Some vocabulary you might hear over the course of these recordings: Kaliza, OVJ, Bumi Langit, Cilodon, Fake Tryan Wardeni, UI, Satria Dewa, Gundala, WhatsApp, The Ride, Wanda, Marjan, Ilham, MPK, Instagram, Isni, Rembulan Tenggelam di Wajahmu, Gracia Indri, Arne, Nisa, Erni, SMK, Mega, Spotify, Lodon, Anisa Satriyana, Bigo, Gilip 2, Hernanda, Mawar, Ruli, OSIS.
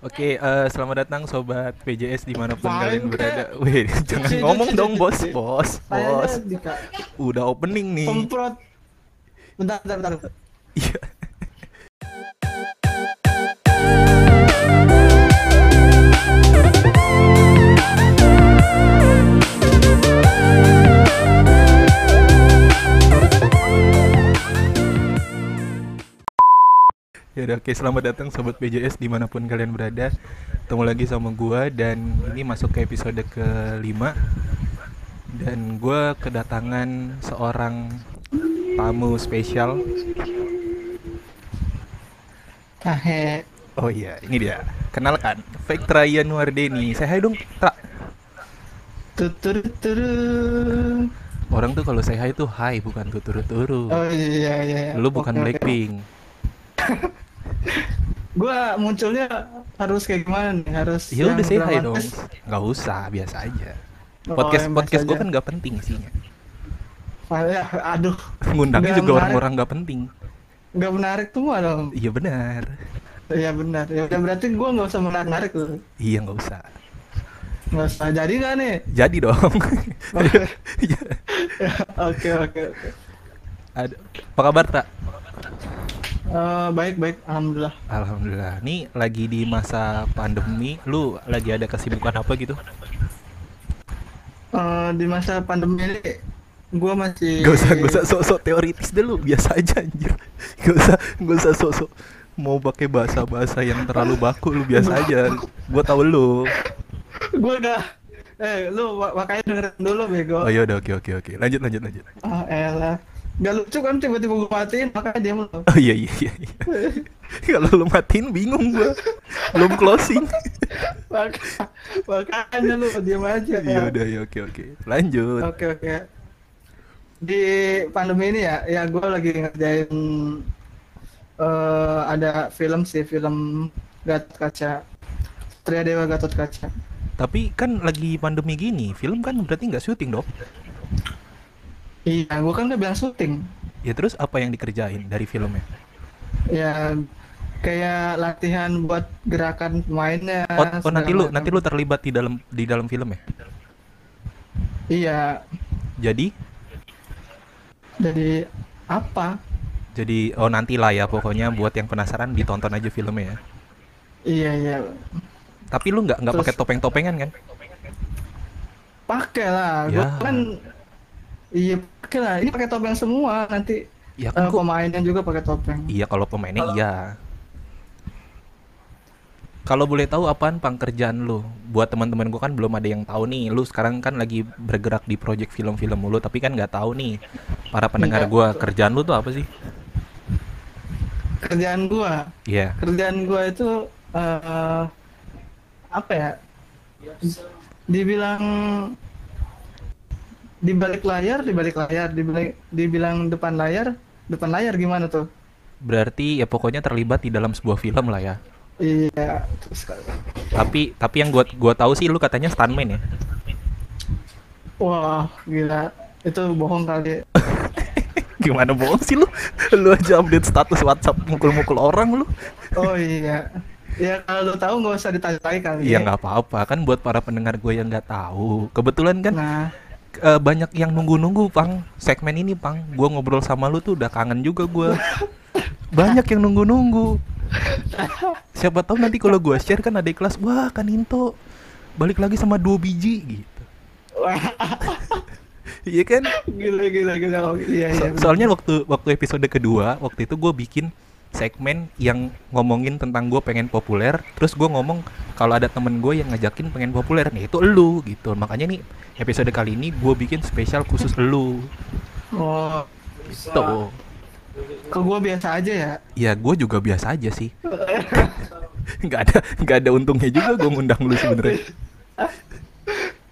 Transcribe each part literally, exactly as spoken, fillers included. Oke, okay, uh, selamat datang sobat P J S dimanapun Paling kalian berada. Wih, jangan cik, ngomong cik, dong cik, bos, cik. bos, bos. Dika. Udah opening nih. Pemprot. Bentar, bentar, bentar. Iya. Yaudah, oke, selamat datang sobat P J S dimanapun kalian berada. Ketemu lagi sama gua dan ini masuk ke episode kelima. Dan gua kedatangan seorang tamu spesial. Kahe. Oh iya, ini dia. Kenalkan, Fake Tryan Wardeni. Say hi dong, Tra. Tuturu. Orang tuh kalau say hi tuh hi, bukan tuturu-turu. Oh iya iya. Lu bukan okay, Blackpink. Gua munculnya harus kayak gimana nih? Harus ya udah say hi dong. Gak usah, biasa aja. Podcast oh, podcast gue kan gak penting isinya. Aduh, ngundangnya juga menarik. Orang-orang gak penting. Gak menarik tuh dong. Iya benar. Iya benar. Ya berarti gue gak usah menarik tuh. Iya gak usah. Gak usah. Jadi gak nih? Jadi dong. Oke oke oke. Apa kabar tak? Uh, baik baik, alhamdulillah. Alhamdulillah. Nih lagi di masa pandemi, lu lagi ada kesibukan apa gitu? Uh, di masa pandemi ini, gue masih. Gak usah gak usah sok-sok teoritis deh lu, biasa aja anjir. Gak usah gak usah sok-sok mau pakai bahasa-bahasa yang terlalu baku, lu biasa aja. Gue tahu lu. Gue udah. Eh lu makanya dengerin dulu bego. Oh iya udah oke oke oke. Lanjut lanjut lanjut. Ah oh, elah. Gak lucu kan tiba-tiba gue matiin, makanya dia mulu. Oh iya iya iya. Kalau lu matiin bingung gue. Belum closing. Maka, makanya lu diam aja. Ya udah ya oke oke. Lanjut. Oke oke. Di pandemi ini ya, ya gue lagi ngerjain uh, ada film sih, film Gatot Kaca. Satria Dewa Gatot Kaca. Tapi kan lagi pandemi gini, film kan berarti nggak syuting dong. Iya, gue kan udah bilang syuting. Ya terus apa yang dikerjain dari filmnya? Ya kayak latihan buat gerakan pemainnya. Oh, oh nanti lu nanti lu terlibat di dalam di dalam film ya? Iya. Jadi? Jadi apa? Jadi oh nantilah ya pokoknya buat yang penasaran ditonton aja filmnya ya. Iya iya. Tapi lu nggak nggak pakai topeng-topengan kan? Pakai lah, ya. Gue kan. Iya, pakai lah. Ini pakai topeng semua nanti. Ya, kan uh, gua... pemainnya juga pakai topeng. Iya, kalau pemainnya kalo... iya. Kalau boleh tahu apaan pang kerjaan lu? Buat teman-teman gua kan belum ada yang tahu nih. Lu sekarang kan lagi bergerak di project film-film mulu, tapi kan nggak tahu nih para pendengar ya, gua betul. Kerjaan lu tuh apa sih? Kerjaan gua. Iya. Yeah. Kerjaan gua itu uh, apa ya? Dibilang di balik layar, di balik layar, di balik, dibilang depan layar, depan layar gimana tuh? Berarti ya pokoknya terlibat di dalam sebuah film lah ya. Iya. Terus, tapi tapi yang gua gua tahu sih lu katanya stuntman ya. Wah gila, itu bohong kali. Gimana bohong sih lu? Lu aja update status WhatsApp mukul-mukul orang lu. Oh iya. Ya kalau tahu nggak usah ditanya lagi kali. Iya nggak apa-apa kan buat para pendengar gue yang nggak tahu. Kebetulan kan. Nah. Uh, banyak yang nunggu-nunggu pang segmen ini pang, gue ngobrol sama lu tuh udah kangen juga gue. Banyak yang nunggu-nunggu. Siapa tahu nanti kalau gue share kan ada kelas, wah kan Into balik lagi sama dua biji gitu. Iya kan? Gila gila gila. Iya, so- soalnya waktu waktu episode kedua waktu itu gue bikin segmen yang ngomongin tentang gue pengen populer, terus gue ngomong kalau ada temen gue yang ngajakin pengen populer nih itu elu gitu, makanya nih episode kali ini gue bikin spesial khusus elu. Oh, gitu. Kalau gue biasa aja ya? Ya gue juga biasa aja sih. Gak ada gak ada untungnya juga gue ngundang lu sebenarnya.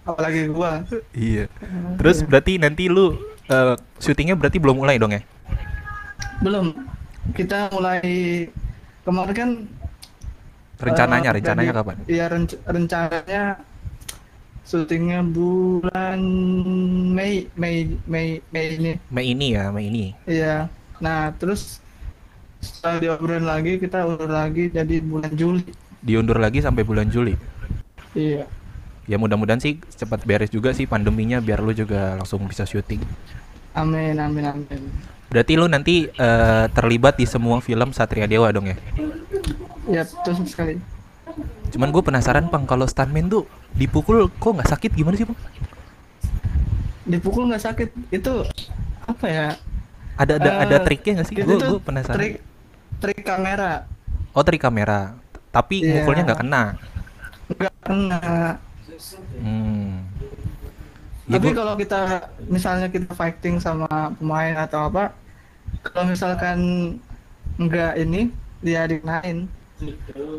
Apalagi gue. Iya. Terus berarti nanti lu uh, syutingnya berarti belum mulai dong ya? Belum. Kita mulai kemarin kan rencananya uh, rencananya kapan? Iya renc- rencananya syutingnya bulan Mei Mei Mei Mei ini. Mei ini ya Mei ini. Iya. Nah terus setelah diobrolin lagi kita ulur lagi jadi bulan Juli. diundur lagi sampai bulan Juli. Iya. Ya mudah-mudahan sih cepat beres juga sih pandeminya biar lu juga langsung bisa syuting. Amin, amin, amin. Berarti lu nanti uh, terlibat di semua film Satria Dewa dong ya? Iya, betul sekali. Cuman gue penasaran Pang, kalau stuntman tuh dipukul kok nggak sakit gimana sih Pang? Dipukul nggak sakit itu apa ya? Ada ada uh, ada triknya nggak sih? Gue gue penasaran. Trik trik kamera. Oh trik kamera. Tapi yeah. Mukulnya nggak kena. Nggak kena. Hmm. Tapi ya, kalau kita misalnya kita fighting sama pemain atau apa, kalau misalkan nggak ini dia dikenain.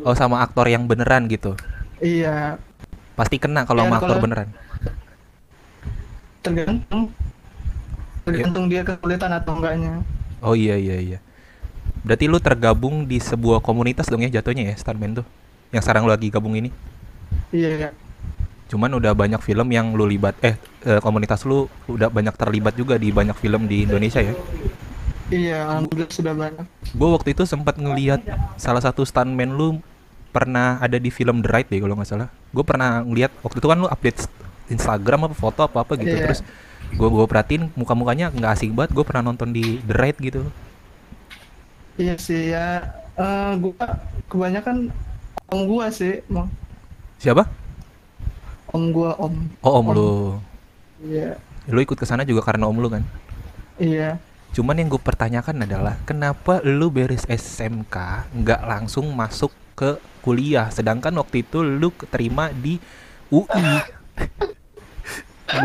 Oh sama aktor yang beneran gitu? Iya. Pasti kena kalau ya, sama aktor beneran. Tergantung. Tergantung dia kesulitan atau enggaknya. Oh iya iya iya. Berarti lu tergabung di sebuah komunitas dong ya jatuhnya ya stuntman tuh. Yang sekarang lu lagi gabung ini. Iya. Cuman udah banyak film yang lu libat eh komunitas lu udah banyak terlibat juga di banyak film di Indonesia ya. Iya, alhamdulillah sudah banyak. Gue waktu itu sempat ngelihat salah satu stuntman lu pernah ada di film The Ride deh kalau nggak salah. Gue pernah ngelihat waktu itu kan lu update Instagram apa foto apa apa gitu. Iya. Terus gue gue perhatiin muka-mukanya nggak asing banget. Gue pernah nonton di The Ride gitu. Iya sih ya, uh, gue kebanyakan om gue sih Bang. Siapa? Om gue om. Oh om, om. Lu. Iya. Lu ikut kesana juga karena om lu kan? Iya. Cuman yang gue pertanyakan adalah kenapa lu beres S M K nggak langsung masuk ke kuliah, sedangkan waktu itu lu keterima di U I.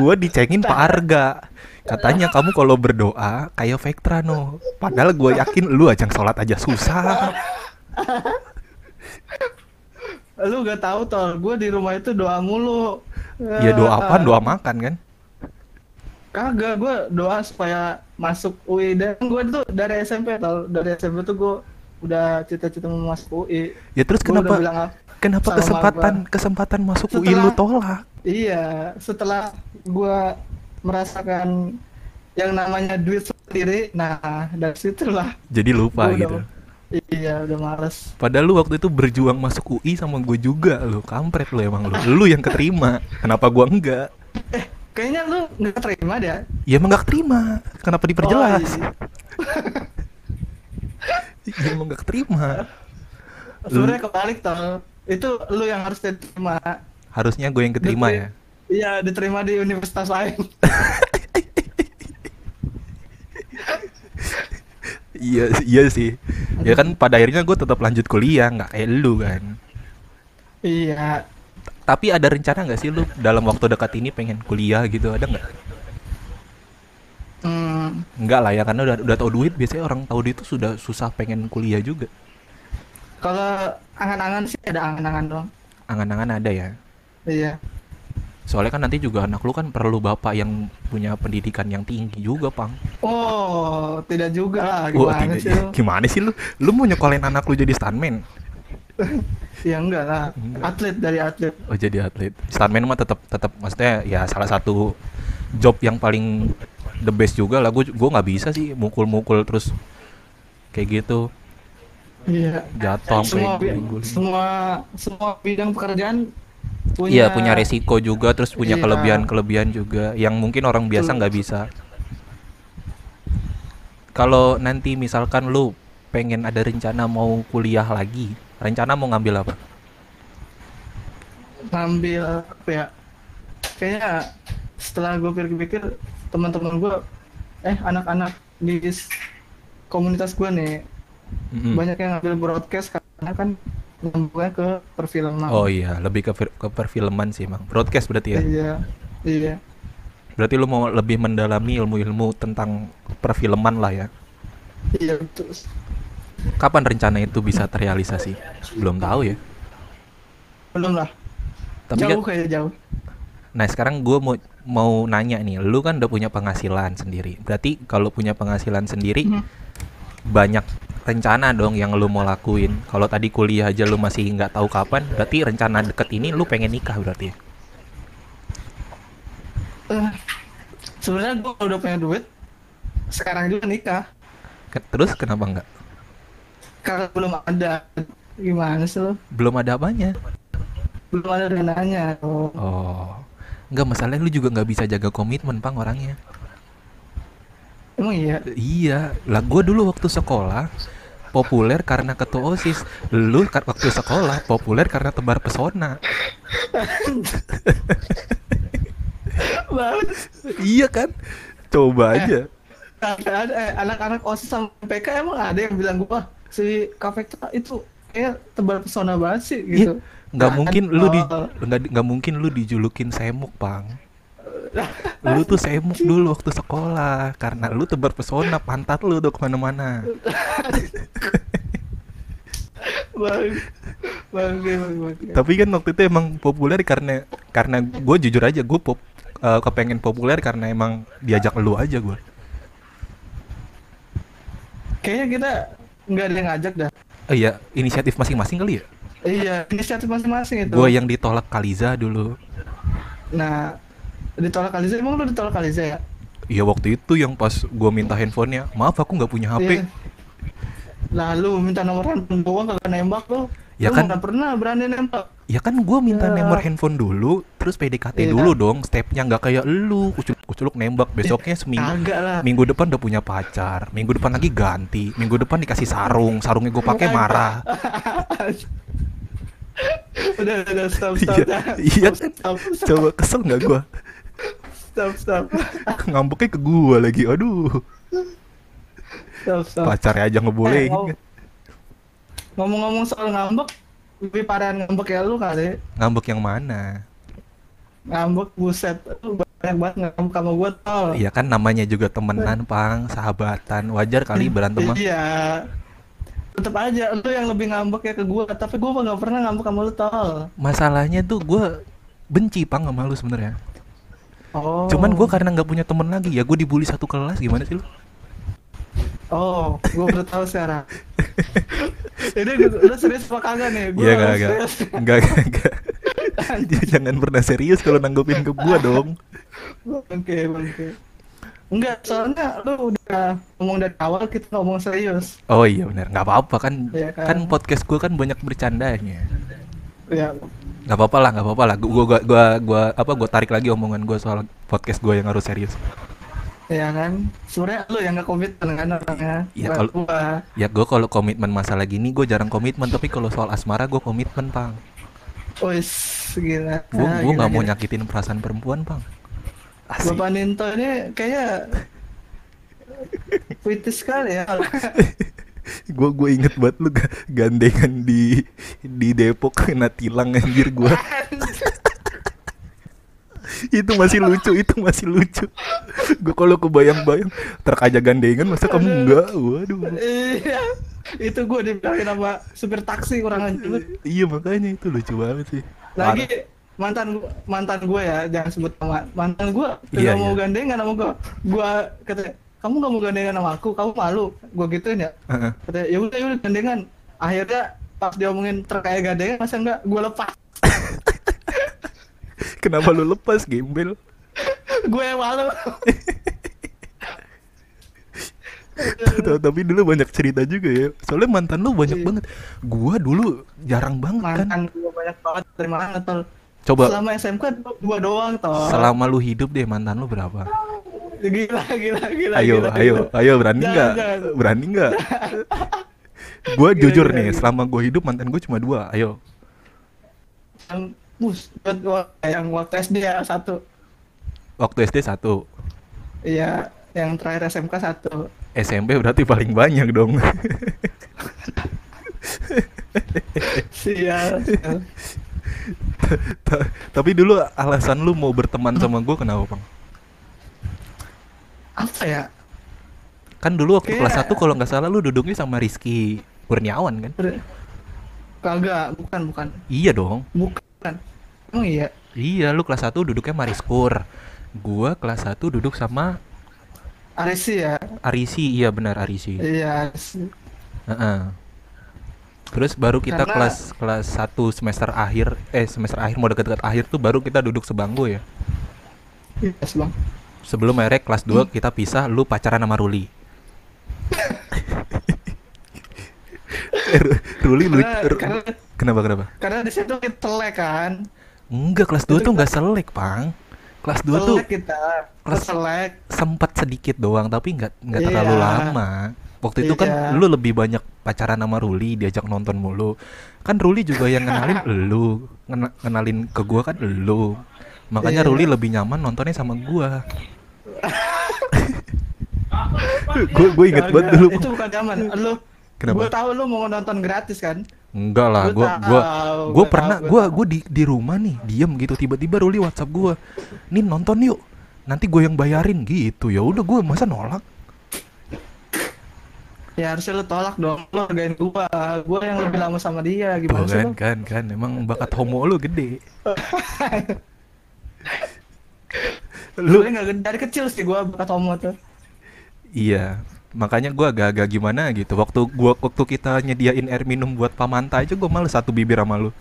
Gue dicengin Pak Arga, katanya kamu kalau berdoa kayak Fake Tryan, padahal gue yakin lu ajang sholat aja susah. Lu gak tahu tol, gue di rumah itu doa mulu. Ya doa apa? Doa makan kan? Kagak, gue doa supaya masuk U I. Dan gue tuh dari S M P tol, dari S M P tuh gue udah cita-cita mau masuk U I. Ya terus gua kenapa? Bilang, kenapa kesempatan Marjan. kesempatan masuk setelah, U I lu tolak? Iya, setelah gua merasakan yang namanya duit sendiri, nah dari situlah. Jadi lupa gua gitu. Udah, iya, udah males. Padahal lu waktu itu berjuang masuk U I sama gue juga lu, kampret lu emang lu. Lu yang keterima, kenapa gua enggak? Eh, kayaknya lu nggak terima deh. Ya emang nggak terima, kenapa diperjelas? Oh, iya. Ya emang nggak terima. Sebenarnya kebalik tau, itu lu yang harus diterima. Harusnya gue yang keterima Detri- ya? Iya, diterima di universitas lain. Iya iya sih. Ya kan pada akhirnya gue tetap lanjut kuliah, nggak kayak lu kan? Iya. Tapi ada rencana nggak sih lu dalam waktu dekat ini pengen kuliah gitu, ada nggak? Hmm. Nggak lah ya, karena udah udah tau duit, biasanya orang tau duit itu sudah susah pengen kuliah juga. Kalau angan-angan sih ada angan-angan dong. Angan-angan ada ya? Iya. Soalnya kan nanti juga anak lu kan perlu bapak yang punya pendidikan yang tinggi juga, Pang. Oh, tidak juga lah. Gimana oh, tidak, sih lu? Gimana sih lu? Lu mau nyekolin anak lu jadi stuntman? Ya enggak lah. Enggak. Atlet dari atlet. Oh, jadi atlet. Stuntman mah tetap tetap maksudnya ya salah satu job yang paling the best juga lah. Gue gue nggak bisa sih mukul-mukul terus kayak gitu. Iya. Jatuh semua, semua semua bidang pekerjaan punya. Iya punya resiko juga, terus punya iya. kelebihan-kelebihan juga yang mungkin orang biasa nggak bisa. Kalau nanti misalkan lu pengen ada rencana mau kuliah lagi, rencana mau ngambil apa? Ngambil apa ya? Kayaknya setelah gue pikir-pikir teman-teman gue, eh anak-anak di komunitas gue nih. Mm-hmm. Banyak yang ngambil broadcast karena kan nyambungnya ke perfilman. Oh iya, lebih ke, ke perfilman sih Mang. Broadcast berarti ya? Iya, iya. Berarti lu mau lebih mendalami ilmu-ilmu tentang perfilman lah ya? Iya, betul. Kapan rencana itu bisa terrealisasi? Belum tahu ya? Belum lah. Tapi jauh kayak jauh. Nah sekarang gue mau mau nanya nih, lu kan udah punya penghasilan sendiri. Berarti kalau punya penghasilan sendiri, mm-hmm. banyak rencana dong yang lu mau lakuin. Kalau tadi kuliah aja lu masih nggak tahu kapan, berarti rencana deket ini lu pengen nikah berarti? Uh, Sebenarnya gue udah punya duit, sekarang juga nikah. Terus kenapa nggak? Karena belum ada Gimana sih lo? Belum ada apanya? Belum ada dananya. Oh. Oh. Enggak, masalahnya lu juga nggak bisa jaga komitmen, Pang, orangnya. Emang iya? Iya. Lah gua dulu waktu sekolah populer karena ketua OSIS. Lu waktu sekolah populer karena tebar pesona. Iya kan? Coba eh, aja. Eh, anak-anak OSIS sama P K emang ada yang bilang gua si Kafe itu kayak tebar pesona banget sih gitu. Nggak nah, mungkin lu di nggak nggak mungkin lu dijulukin semuk, Pang. Lu tuh semuk dulu waktu sekolah karena lu tebar pesona, pantat lu tuh kemana-mana. Bang, bang, bang, bang. Tapi kan waktu itu emang populer karena karena gue jujur aja gue pop uh, kepengen populer karena emang diajak lu aja gue. Kayaknya kita nggak ada yang ngajak dah. Eh, iya, inisiatif masing-masing kali ya. Iya, inisiatif masing-masing itu. Gue yang ditolak Kaliza dulu. Nah, ditolak Kaliza, emang lu ditolak Kaliza ya? Iya, waktu itu yang pas gue minta handphonenya, maaf aku nggak punya H P. Iya. Lalu minta nomor handphone gue kagak nembak lo. Ya lu kan nggak pernah berani nembak. Ya kan gue minta ya. Nomor handphone dulu, terus P D K T ya. Dulu dong. Stepnya nggak kayak lu kuculuk-kuculuk nembak. Besoknya seminggu, minggu depan udah punya pacar, minggu depan lagi ganti, minggu depan dikasih sarung, sarungnya gue pakai marah. Udah udah stop stop. Iya, iya kan? Stop, stop. Coba kesel nggak gue? Stop stop. Ngambeknya ke gue lagi. Aduh. Stop, stop. Pacarnya aja ngebolehin. Eh, ngom- ngomong-ngomong soal ngambek, lebih parahan ngambek ya lu kali. Ngambek yang mana? Ngambek buset, lu banyak banget ngambek sama gue tol. Iya kan, namanya juga temenan, Pang, sahabatan, wajar kali berantem. Iya. Tetep aja lu yang lebih ngambek ya ke gue, tapi gue nggak pernah ngambek sama lu tol. Masalahnya tuh gue benci, Pang, sama lu sebenarnya. Oh. Cuman gue karena nggak punya temen lagi ya, gue dibully satu kelas, gimana sih lu? Oh, gue udah tahu sekarang. Ini udah serius apa kagak nih? Iya gak, gak, gak, gak, gak. Jangan pernah serius kalau nanggupin ke gue dong. Oke, oke. Enggak, soalnya lu udah ngomong dari awal kita ngomong serius. Oh iya benar, nggak apa-apa kan, ya, kan? Kan podcast gue kan banyak bercandanya. Iya. Nggak apa-apa lah, nggak apa-apa lah. Gue, gue, gue, gue apa? Gue tarik lagi omongan gue soal podcast gue yang harus serius. Ya kan, sebenernya lu yang gak komitmen kan orangnya. Ya kalau ya gue kalau komitmen masalah gini gue jarang komitmen, tapi kalau soal asmara gue komitmen, Pang. Wis, gila. Gue gue nggak mau nyakitin perasaan perempuan, Pang. Asik. Bapak Ninto ini kayaknya puitis sekali ya. Gue gue inget banget lu gandengan di di Depok kena tilang, anjir gue. Itu masih lucu, itu masih lucu. Gue kalau kebayang-bayang truk aja gandengan, masa kamu enggak? Waduh. Iya. Itu gue dibilangin sama supir taksi kurang aja. Iya makanya itu lucu banget sih. Lagi mantan mantan gue ya, jangan sebut nama. Mantan gue iya, tidak iya. Mau gandengan sama gue. Gue kata, "Kamu enggak mau gandengan sama aku? Kamu malu." Gue gituin ya. Uh-huh. Kata, "Ya udah, ya udah gandengan." Akhirnya pas diomongin truk kayak gandengan, masa enggak? Gue lepas. Kenapa lu lepas, gembel? Gue malu. Tapi dulu banyak cerita juga ya. Soalnya mantan lu banyak banget. Gue dulu jarang banget kan. Mantan gue banyak banget, terima kasih tol. Coba. Selama S M K dua doang tol. Selama lu hidup deh, mantan lu berapa? Gila, gila, gila. Ayo, gila, ayo, gila. Ayo berani nggak? Berani nggak? Gue jujur gila, nih, gila. Selama gue hidup mantan gue cuma dua. Ayo. Yang Bus, yang waktu S D ya satu. Waktu S D satu. Iya, yang terakhir S M K satu. S M P berarti paling banyak dong. Sial. Tapi dulu alasan lu mau berteman sama gue kenapa, Bang? Apa ya? Kan dulu waktu kelas satu kalau nggak salah lu duduknya sama Rizky Kurniawan kan? Kagak, bukan bukan. Iya dong. Bukan. Emang iya? Iya, lu kelas satu duduknya Mariskur. Gua kelas satu duduk sama Arisi ya? Arisi, iya benar Arisi. Iya, Arisi. Uh-uh. Terus baru kita karena... kelas kelas satu semester akhir, eh semester akhir mau dekat-dekat akhir tuh baru kita duduk sebangku ya? Iya, sebang. Sebelum merek kelas dua hmm. kita pisah, lu pacaran sama Ruli. Ruli lucu. Kenapa kenapa? Karena di situ kita telek kan. Enggak, kelas dua tuh enggak selek, Pang. Kelas dua tuh kita kelas selek sempat sedikit doang tapi enggak enggak yeah. terlalu lama. Waktu yeah. itu kan lu lebih banyak pacaran sama Ruli, diajak nonton mulu. Kan Ruli juga yang kenalin lu, kenalin ke gua kan lu. Makanya yeah. Ruli lebih nyaman nontonnya sama gua. Gue gue inget banget dulu. Itu bukan nyaman. Lu gue tahu lu mau nonton gratis kan? Enggak lah, gue gue gue pernah gue gue di di rumah nih diem gitu, tiba-tiba Ruli WhatsApp gue, nih nonton yuk, nanti gue yang bayarin gitu. Ya udah gue masa nolak? Ya harusnya lu tolak dong, lu hargain gue, gue yang lebih lama sama dia gimana sih? Kan kan kan, emang bakat homo lu gede. Lu nggak, dari kecil sih gue bakat homo tuh. Iya, makanya gue agak-agak gimana gitu. Waktu gua waktu kita nyediain air minum buat Pamanta aja gue males satu bibir sama lu.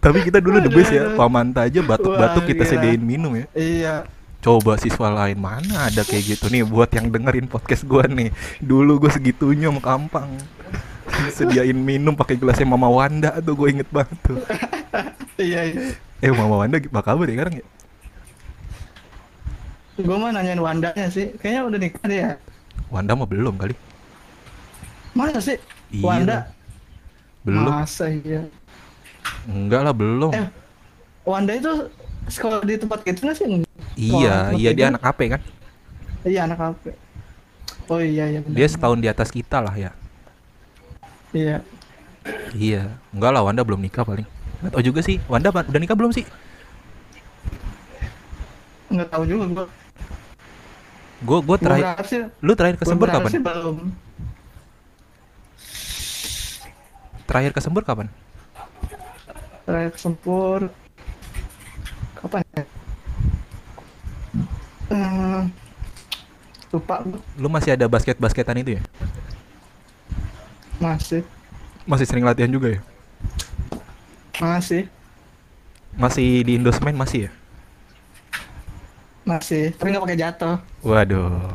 Tapi kita dulu the best ya, Pamanta aja batuk-batuk kita sediain minum ya. Iya. Coba siswa lain mana ada kayak gitu nih. Buat yang dengerin podcast gue nih, dulu gue segitunya sama Kampang. Sediain minum pakai gelasnya Mama Wanda tuh, gue inget banget tuh. Iya. Eh Mama Wanda bakal apa deh sekarang ya? Gue mau nanyain Wandanya sih, kayaknya udah nikah dia. Wanda mah belum kali. Masa sih? Iya. Wanda? Belum. Masa iya? Enggak lah, belum. Eh, Wanda itu sekolah di tempat gitu gak sih? Iya, iya dia anak H P kan? Iya, anak H P. Oh iya, iya bener. Dia setahun di atas kita lah ya. Iya. Iya, enggak lah Wanda belum nikah paling. Gak tau juga sih, Wanda udah nikah belum sih? Enggak tau juga gue. Gue gue terakhir, sih, lu terakhir ke Sembur kapan? Belum. Terakhir ke Sembur kapan? Terakhir ke Sembur kapan? Hmm, lupa. Lu masih ada basket-basketan itu ya? Masih. Masih sering latihan juga ya? Masih. Masih di Indosmain masih ya? Masih, tapi nggak pakai jatuh. Waduh,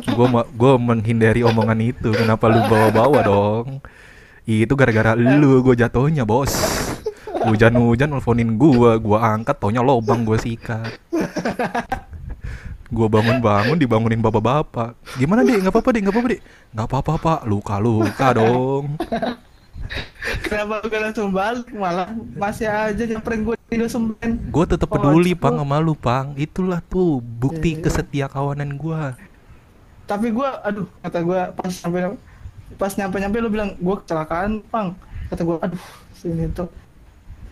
gue ma- gue menghindari omongan itu. Kenapa lu bawa-bawa dong? Itu gara-gara lu gue jatuhnya bos. Hujan-hujan nelfonin gue, gue angkat, taunya lobang gue sikat. Gue bangun-bangun dibangunin bapak-bapak. Gimana deh? Nggak apa-apa deh, nggak apa-apa deh. Nggak apa-apa pak, luka-luka dong. Kenapa gue langsung balik malah masih aja nyamperin gue di Indosmain? Gue tetep peduli oh, Pang sama lu Pang, itulah tuh bukti yeah. kesetia kawanan gue. Tapi gue, aduh kata gue pas sampai pas nyampe-nyampe lu bilang gue kecelakaan Pang, kata gue aduh sini tuh.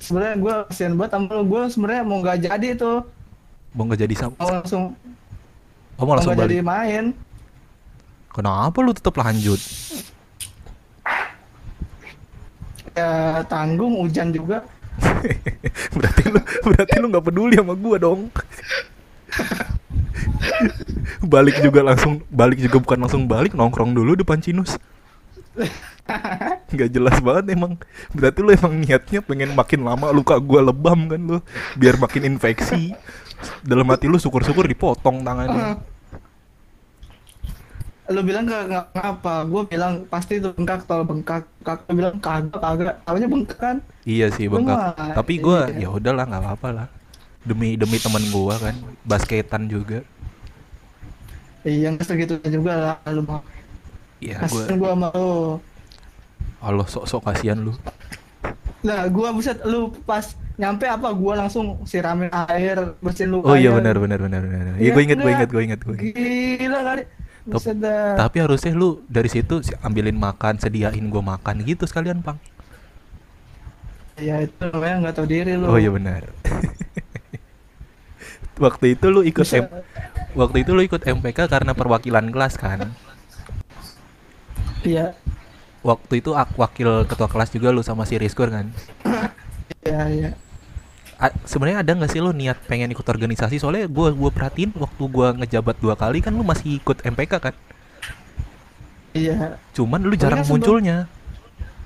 Sebenarnya gue kasihan banget sama lu, gue sebenarnya mau nggak jadi itu. Mau nggak jadi sama? Mau langsung. Oh, mau langsung mau balik. Jadi main. Kenapa lu tetep lanjut? Ya, tanggung hujan juga. Berarti lu berarti lu nggak peduli sama gua dong. Balik juga langsung balik juga bukan langsung balik, nongkrong dulu depan Cinus. Nggak jelas banget emang. Berarti lu emang niatnya pengen makin lama luka gua lebam kan lu, biar makin infeksi. Dalam hati lu syukur-syukur dipotong tangannya. Lu bilang nggak apa, gue bilang pasti itu bengkak, kalau bengkak kakak bilang kagak kagak, tahunya bengkak kan? Iya sih bengkak. Lumayan. Tapi gue ya udahlah nggak apa-apa lah, demi demi teman gue kan, basketan juga. Iya nggak segitu juga lah lu mau. Iya gue. Kasian gue mau. Allah sok-sok kasihan lu. Nah gue buset lu pas nyampe apa gue langsung siramin air bersihin luka. Oh iya benar benar benar benar. Iya gue inget gue inget gue inget gue. Gila kali. Tapi, tapi harusnya lu dari situ ambilin makan, sediain gua makan gitu sekalian, Pang. Ya itu namanya nggak tahu diri lu. Oh iya benar. Waktu itu lu ikut M- waktu itu lu ikut M P K karena perwakilan kelas kan? Iya. Waktu itu ak- wakil ketua kelas juga lu sama si Rizkur kan? Iya iya. A- sebenarnya ada nggak sih lo niat pengen ikut organisasi? Soalnya gue gue perhatiin waktu gue ngejabat dua kali kan lo masih ikut M P K kan? Iya. Cuman lo jarang sempet, munculnya.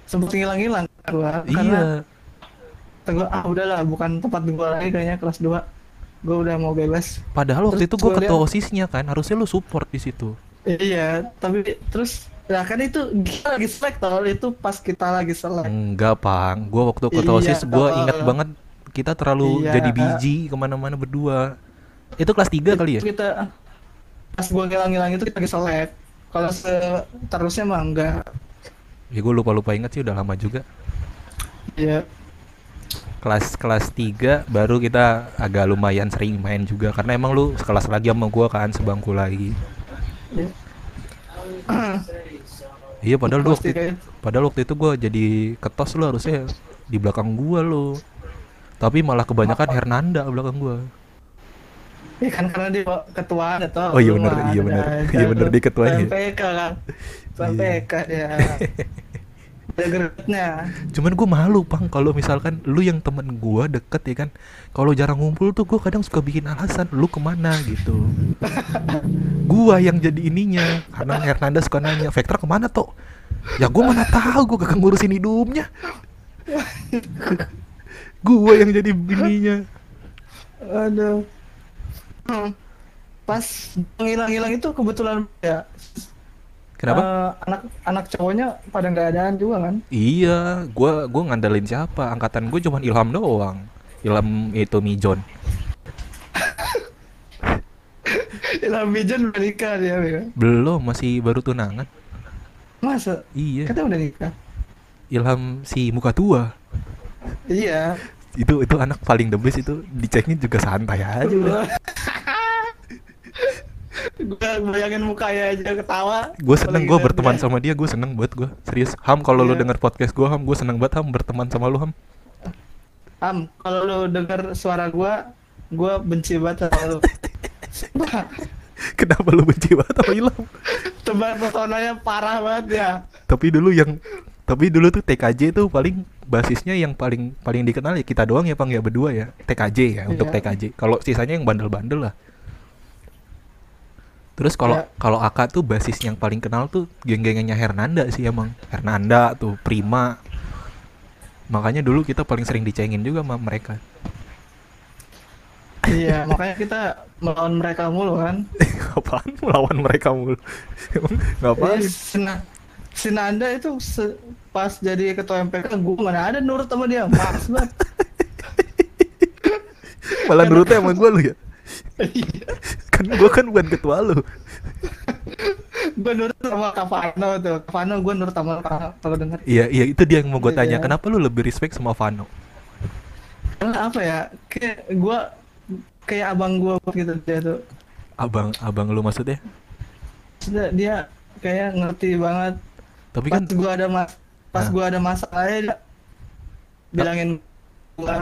Sempet hilang-hilang gue. Iya. Gue ah udahlah bukan tempat gue lagi kayaknya kelas dua. Gue udah mau bebas. Padahal terus waktu itu gue ketua liat, osisnya kan, harusnya lo support di situ. Iya, tapi terus ya kan itu kita lagi select tau, itu pas kita lagi select. Enggak, Pang. Gua waktu ke Tosis iya, gua ingat banget kita terlalu iya, jadi biji kemana-mana berdua. Itu kelas tiga kali ya? Kita pas gua ngilang-ngilang itu kita lagi select. Kalau seterusnya mah enggak. Ya gua lupa-lupa ingat sih, udah lama juga. Iya. Kelas-kelas tiga baru kita agak lumayan sering main juga, karena emang lu sekelas lagi sama gua kan, sebangku lagi. Iya. Iya, padahal lu waktu itu, padahal waktu itu gue jadi ketos, lu harusnya di belakang gue lo, tapi malah kebanyakan apa? Hernanda belakang gue. Iya kan, karena dia ketua atau oh iya benar iya benar iya benar dia ketuanya. P K kan, P K ya. Ada gerutnya. Cuman gue malu, Pang, kalau misalkan lu yang temen gue deket ya kan, kalau jarang ngumpul tuh gue kadang suka bikin alasan lu kemana gitu. Gue yang jadi ininya, karena Hernanda suka nanya Vektor kemana toh? Ya gue mana tahu, gue kagak ngurusin hidupnya. Gue yang jadi ininya. Aduh. Hmm. Pas ngilang-ngilang itu kebetulan ya. Kenapa? Uh, anak anak cowoknya pada nggak adaan juga kan? Iya, gua gua ngandelin siapa? Angkatan gua cuma Ilham doang. Ilham itu Mijon. Ilham Mijon udah nikah dia, ya? Belum, masih baru tunangan. Masa? Iya. Kata udah nikah. Ilham si muka tua. Iya. Itu itu anak paling the best itu, diceknya juga santai aja. Gue bayangin mukanya aja ketawa. Gue seneng, gue berteman dia. Sama dia gue seneng buat gue serius. Ham, kalau yeah. Lo denger podcast gue, Ham, gue seneng banget Ham berteman sama lo, Ham. Ham, kalau lo denger suara gue, gue benci banget sama lo. Kenapa lo benci banget sama Ilham? Teman personanya parah banget ya. Tapi dulu yang tapi dulu tuh T K J tuh paling basisnya yang paling paling dikenal ya kita doang ya, Pang, ya berdua ya. T K J ya, untuk yeah. T K J. Kalau sisanya yang bandel-bandel lah. Terus kalau ya. Kalau Aka tuh basis yang paling kenal tuh geng-gengnya Hernanda sih emang. Hernanda tuh Prima. Makanya dulu kita paling sering dicengin juga sama mereka. Iya, makanya kita melawan mereka mulu kan. Apaan melawan mereka mulu? Emang ngapain? Ya, Sinanda itu se- pas jadi ketua M P K gue mana ada nurut sama dia. Maks banget. Malah nurutnya sama gue lu ya? Kan gue kan bukan ketua lu. Gue nurut sama Kak Vano tuh. Kak Vano gue nurut sama kalau denger. Iya, iya itu dia yang mau gue tanya. Kenapa lu lebih respect sama Vano? Karena apa ya? Kayak gue kayak abang gue gitu dia tuh. Abang abang lu maksudnya? Maksudnya dia kayak ngerti banget. Tapi pas kan gue ada mas- pas nah. gue ada masalahnya dia bilangin gue.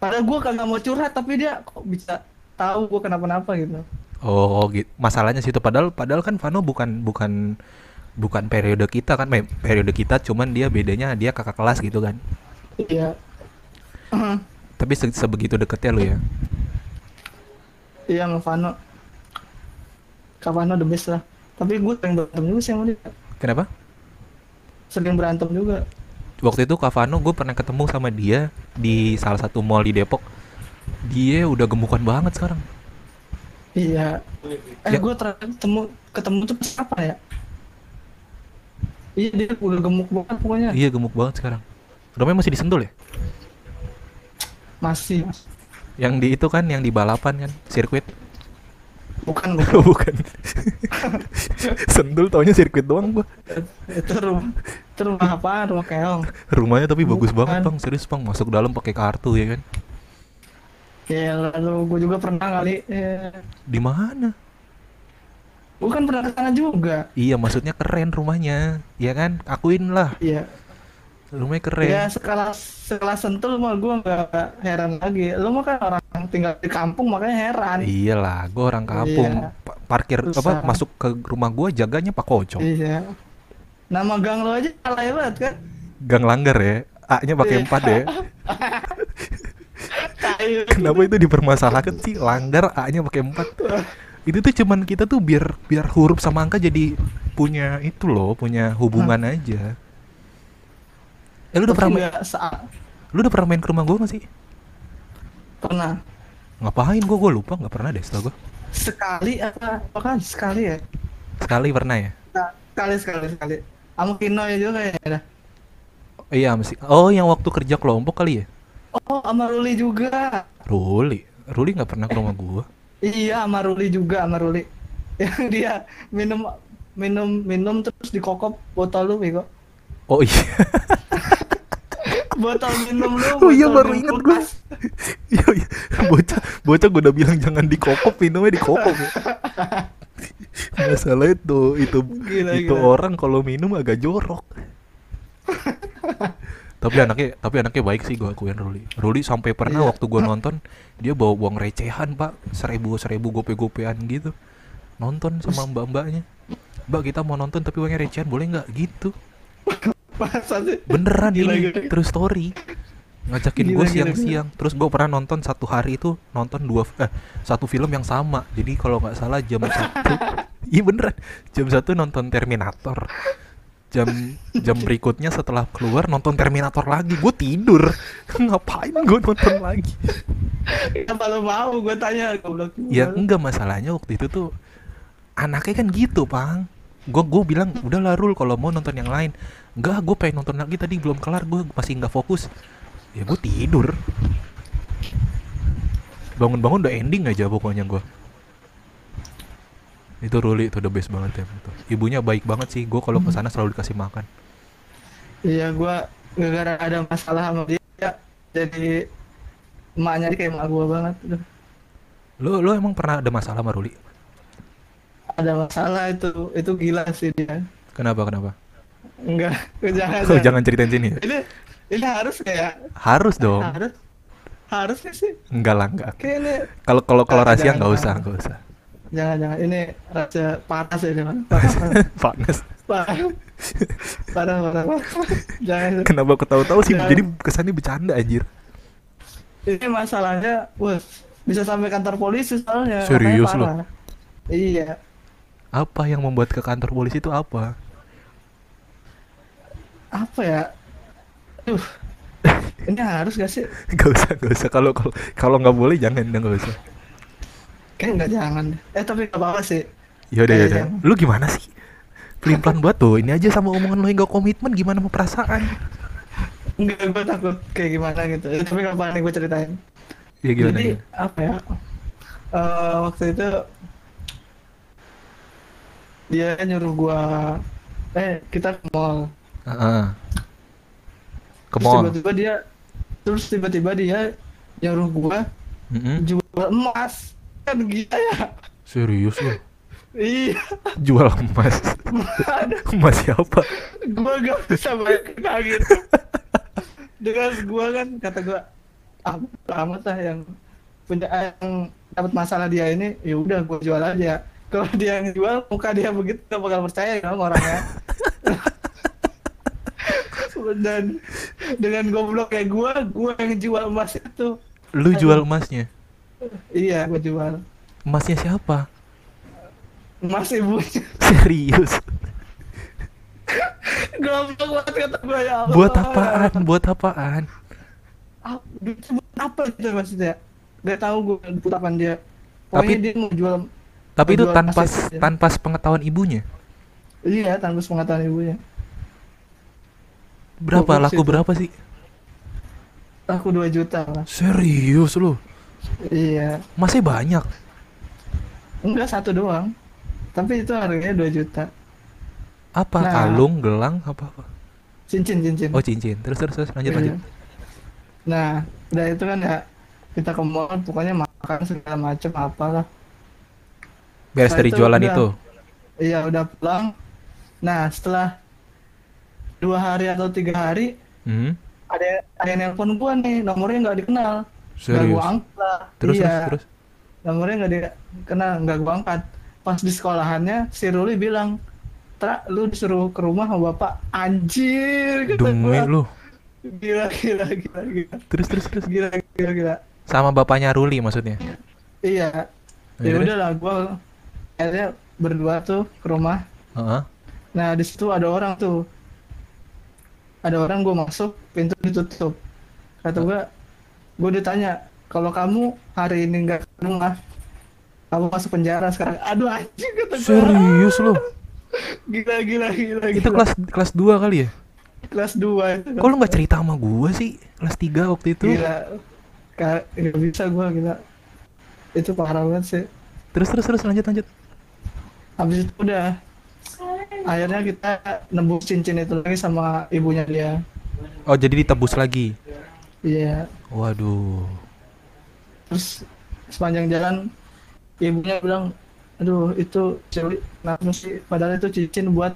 Padahal gue kagak mau curhat, tapi dia kok bisa tahu gue kenapa-napa gitu. Oh, gitu. Masalahnya situ padahal padahal kan Vano bukan bukan bukan periode kita kan, periode kita cuman dia bedanya dia kakak kelas gitu kan. Iya. Uh-huh. Tapi se- sebegitu deketnya lo ya. Iya, sama Vano. Kak Vano the best lah. Tapi gue sering berantem juga sih sama dia. Kenapa? Sering berantem juga. Waktu itu Kak Vano gue pernah ketemu sama dia di salah satu mall di Depok. Dia udah gemukan banget sekarang. Iya. Eh ya. Gue terakhir ketemu ketemu tuh pas apa ya? Iya, dia udah gemuk banget pokoknya. Iya, gemuk banget sekarang. Rumahnya masih disentul ya? Masih, Mas. Yang di itu kan, yang di balapan kan, sirkuit. Bukan, bukan. bukan. Sentul taunya sirkuit doang gua. Itu rumah, itu rumah apaan? Rumah keong. Rumahnya tapi bagus bukan. Banget, Bang. Serius, Bang. Masuk dalam pakai kartu ya kan? Ya, lalu gue juga pernah kali. Ya. Di mana? Gue kan pernah kesana juga. Iya, maksudnya keren rumahnya, ya kan? Akuin lah. Iya. Rumahnya keren. Ya, sekelas sekelas Sentul mah gue nggak heran lagi. Lu mah kan orang tinggal di kampung, makanya heran. Iyalah, gue orang kampung. Iya. Pa- parkir Usah. Apa? Masuk ke rumah gue jaganya Pak Kocok. Iya. Nama gang lo aja alay banget kan? Gang Langgar ya. A-nya pakai empat ya. Kenapa itu dipermasalahkan sih? Langgar A-nya pakai empat. Itu tuh cuman kita tuh biar biar huruf sama angka jadi punya itu loh, punya hubungan hmm. aja. Eh lu udah pernah main? Lu udah pernah main ke rumah gua enggak sih? Pernah. Ngapain gua gua lupa, enggak pernah deh setelah gua. Sekali apa? Bukan sekali ya. Sekali pernah ya? Sekali, sekali, sekali. Amukino ya juga kayaknya. Oh, iya, mesti. Oh, yang waktu kerja kelompok kali ya? Oh, sama Ruli juga. Ruli? Ruli nggak pernah ke rumah gua. Iya, sama Ruli juga, sama Ruli. Yang dia minum minum minum terus dikokop botol lu, Bego. Oh iya. Botol minum lu. Oh iya, baru inget gue. Iya, iya. Bocah, bocah gue udah bilang jangan dikokop, minumnya dikokop. Ya. Masalah itu, itu gila, itu gila. Orang kalau minum agak jorok. Tapi anaknya, tapi anaknya baik sih, gue akuin Ruli. Ruli sampai pernah yeah. waktu gue nonton, dia bawa buang recehan, Pak. Seribu-seribu gope-gopean gitu. Nonton sama mbak-mbaknya. Mbak, kita mau nonton tapi uangnya recehan, boleh nggak gitu? Beneran gila, ini gila. True story. Ngajakin gue siang-siang. Terus gue pernah nonton satu hari itu nonton dua eh satu film yang sama. Jadi kalau nggak salah jam satu iya beneran jam satu nonton Terminator. Jam jam berikutnya setelah keluar nonton Terminator lagi. Gue tidur. Ngapain gue nonton lagi? Apa lo mau gue tanya? Ya enggak, masalahnya waktu itu tuh anaknya kan gitu, Pang. Gue gue bilang udahlah Rul, kalau mau nonton yang lain. Enggak, gue pengen nonton lagi, tadi belum kelar, gue masih nggak fokus. Ya gue tidur, bangun-bangun udah ending aja pokoknya gue. Itu Ruli itu the best banget ya. Ibunya baik banget sih, gue kalau kesana selalu dikasih makan. Iya, gue gara-gara ada masalah sama dia, jadi emaknya kayak emak gue banget. Lo lo emang pernah ada masalah sama Ruli? Ada masalah itu, itu gila sih dia. Kenapa kenapa? Enggak, jangan. Oh, jangan ceritain sini. Ini ini harus ya? Harus dong. Harus. Harusnya sih. Enggak lah, enggak. Kalau kalau kalau rahasia enggak usah, enggak usah. Jangan jangan ini rahasia panas ya, Mas. Panas. Panas. Panas, panas. Jangan. Kenapa ketahu-tahu sih jadi kesannya bercanda anjir. Ini masalahnya, wes, bisa sampai kantor polisi soalnya. Serius loh. Iya. Apa yang membuat ke kantor polisi itu apa? Apa ya? Duh, ini harus gak sih? Gak usah, gak usah. Kalau kalau kalau nggak boleh jangan, nggak usah. Kayak nggak jangan. Eh tapi nggak apa-apa sih. Yaudah eh, yaudah. Jangan. Lu gimana sih? Pelin-pelan buat tuh. Ini aja sama omongan lu yang gak komitmen, gimana mau perasaan? Enggak, gue takut kayak gimana gitu. Eh, tapi nggak apa-apa nih, gue ceritain. Ya, gimana, jadi gimana? Apa ya? Uh, waktu itu dia nyuruh gua, eh kita ke mall. Uh, ke mall. Tiba-tiba dia, terus tiba-tiba dia nyuruh gua mm-hmm. jual emas, kan gila ya? Serius lo? Iya. Jual emas. Emas siapa? Gua gak bisa bayangin lagi. Dengan gua kan kata gua, ah amat lah yang punya yang dapat masalah dia ini, ya udah gua jual aja. Kalau dia yang jual muka dia begitu, gak bakal percaya dong orangnya. Dan dengan goblok kayak gue, gue yang jual emas itu. Lu jual emasnya? Iya, gue jual. Emasnya siapa? Emas ibunya. Serius? Goblok banget kata gue, ya Allah. Buat apaan? Buat apaan? Ah, buat apa itu maksudnya? Gak tau gue buat apaan dia. Pokoknya tapi dia mau jual. Tapi itu tanpa ya. tanpa pengetahuan ibunya? Iya, tanpa pengetahuan ibunya. Berapa? Laku itu. Berapa sih? Laku dua juta lah. Serius lu? Iya. Masih banyak? Enggak, satu doang. Tapi itu harganya dua juta. Apa? Nah, kalung, gelang, apa-apa? Cincin, cincin. Oh cincin, terus terus, terus. lanjut iya. lanjut Nah, udah itu kan ya, kita ke mall, pokoknya makan segala macam apalah. Beres dari jualan itu? Iya, udah pulang. Nah, setelah dua hari atau tiga hari, hmm? ada ada yang nelpon gua nih, nomornya nggak dikenal, nggak gua angkat. Terus, iya. terus terus nomornya nggak dikenal, nggak gua angkat. Pas di sekolahannya, si Ruli bilang, "Tra, lu disuruh ke rumah sama bapak." Anjir, gitu. Demi lu. Gila, gila, gila, gila. Terus terus terus gila, gila, gila. Sama bapaknya Ruli maksudnya? Iya. Ya udah lah, gua akhirnya berdua tuh ke rumah. Uh-huh. Nah di situ ada orang tuh. Ada orang, gue masuk, pintu ditutup. Kata gue, gue ditanya, kalau kamu hari ini nggak ke rumah, Kamu masuk penjara sekarang. Aduh anjing kata gue. Serius lo? Gila gila gila. Itu kelas kelas dua kali ya? Kelas dua. Kok lu enggak cerita sama gue sih? Kelas tiga waktu itu. Gila. Ka- gak bisa gue gila. Itu parah banget sih. Terus terus terus lanjut lanjut. Habis itu udah. Akhirnya kita nembus cincin itu lagi sama ibunya dia. Oh, jadi ditebus lagi. Iya. Yeah. Waduh. Terus sepanjang jalan ibunya bilang, aduh itu cewek kenapa sih, padahal itu cincin buat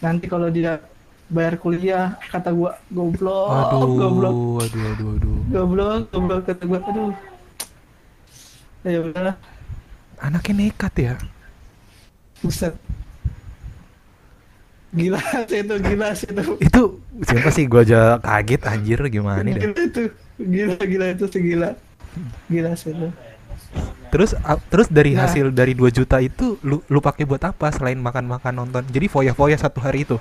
nanti kalau dia bayar kuliah. Kata gua goblok, aduh, goblok, aduh, aduh, aduh. goblok, goblok kata gua, aduh. Ya udahlah. Anaknya nekat ya. Buset. Gila sih itu, gila sih itu. Itu siapa sih, gua aja kaget anjir gimana nih. Gila dah. Itu, gila gila itu segila. Gila sih itu. Terus a- terus dari nah. hasil dari dua juta itu lu lu pakai buat apa selain makan-makan nonton? Jadi foya-foya satu hari itu.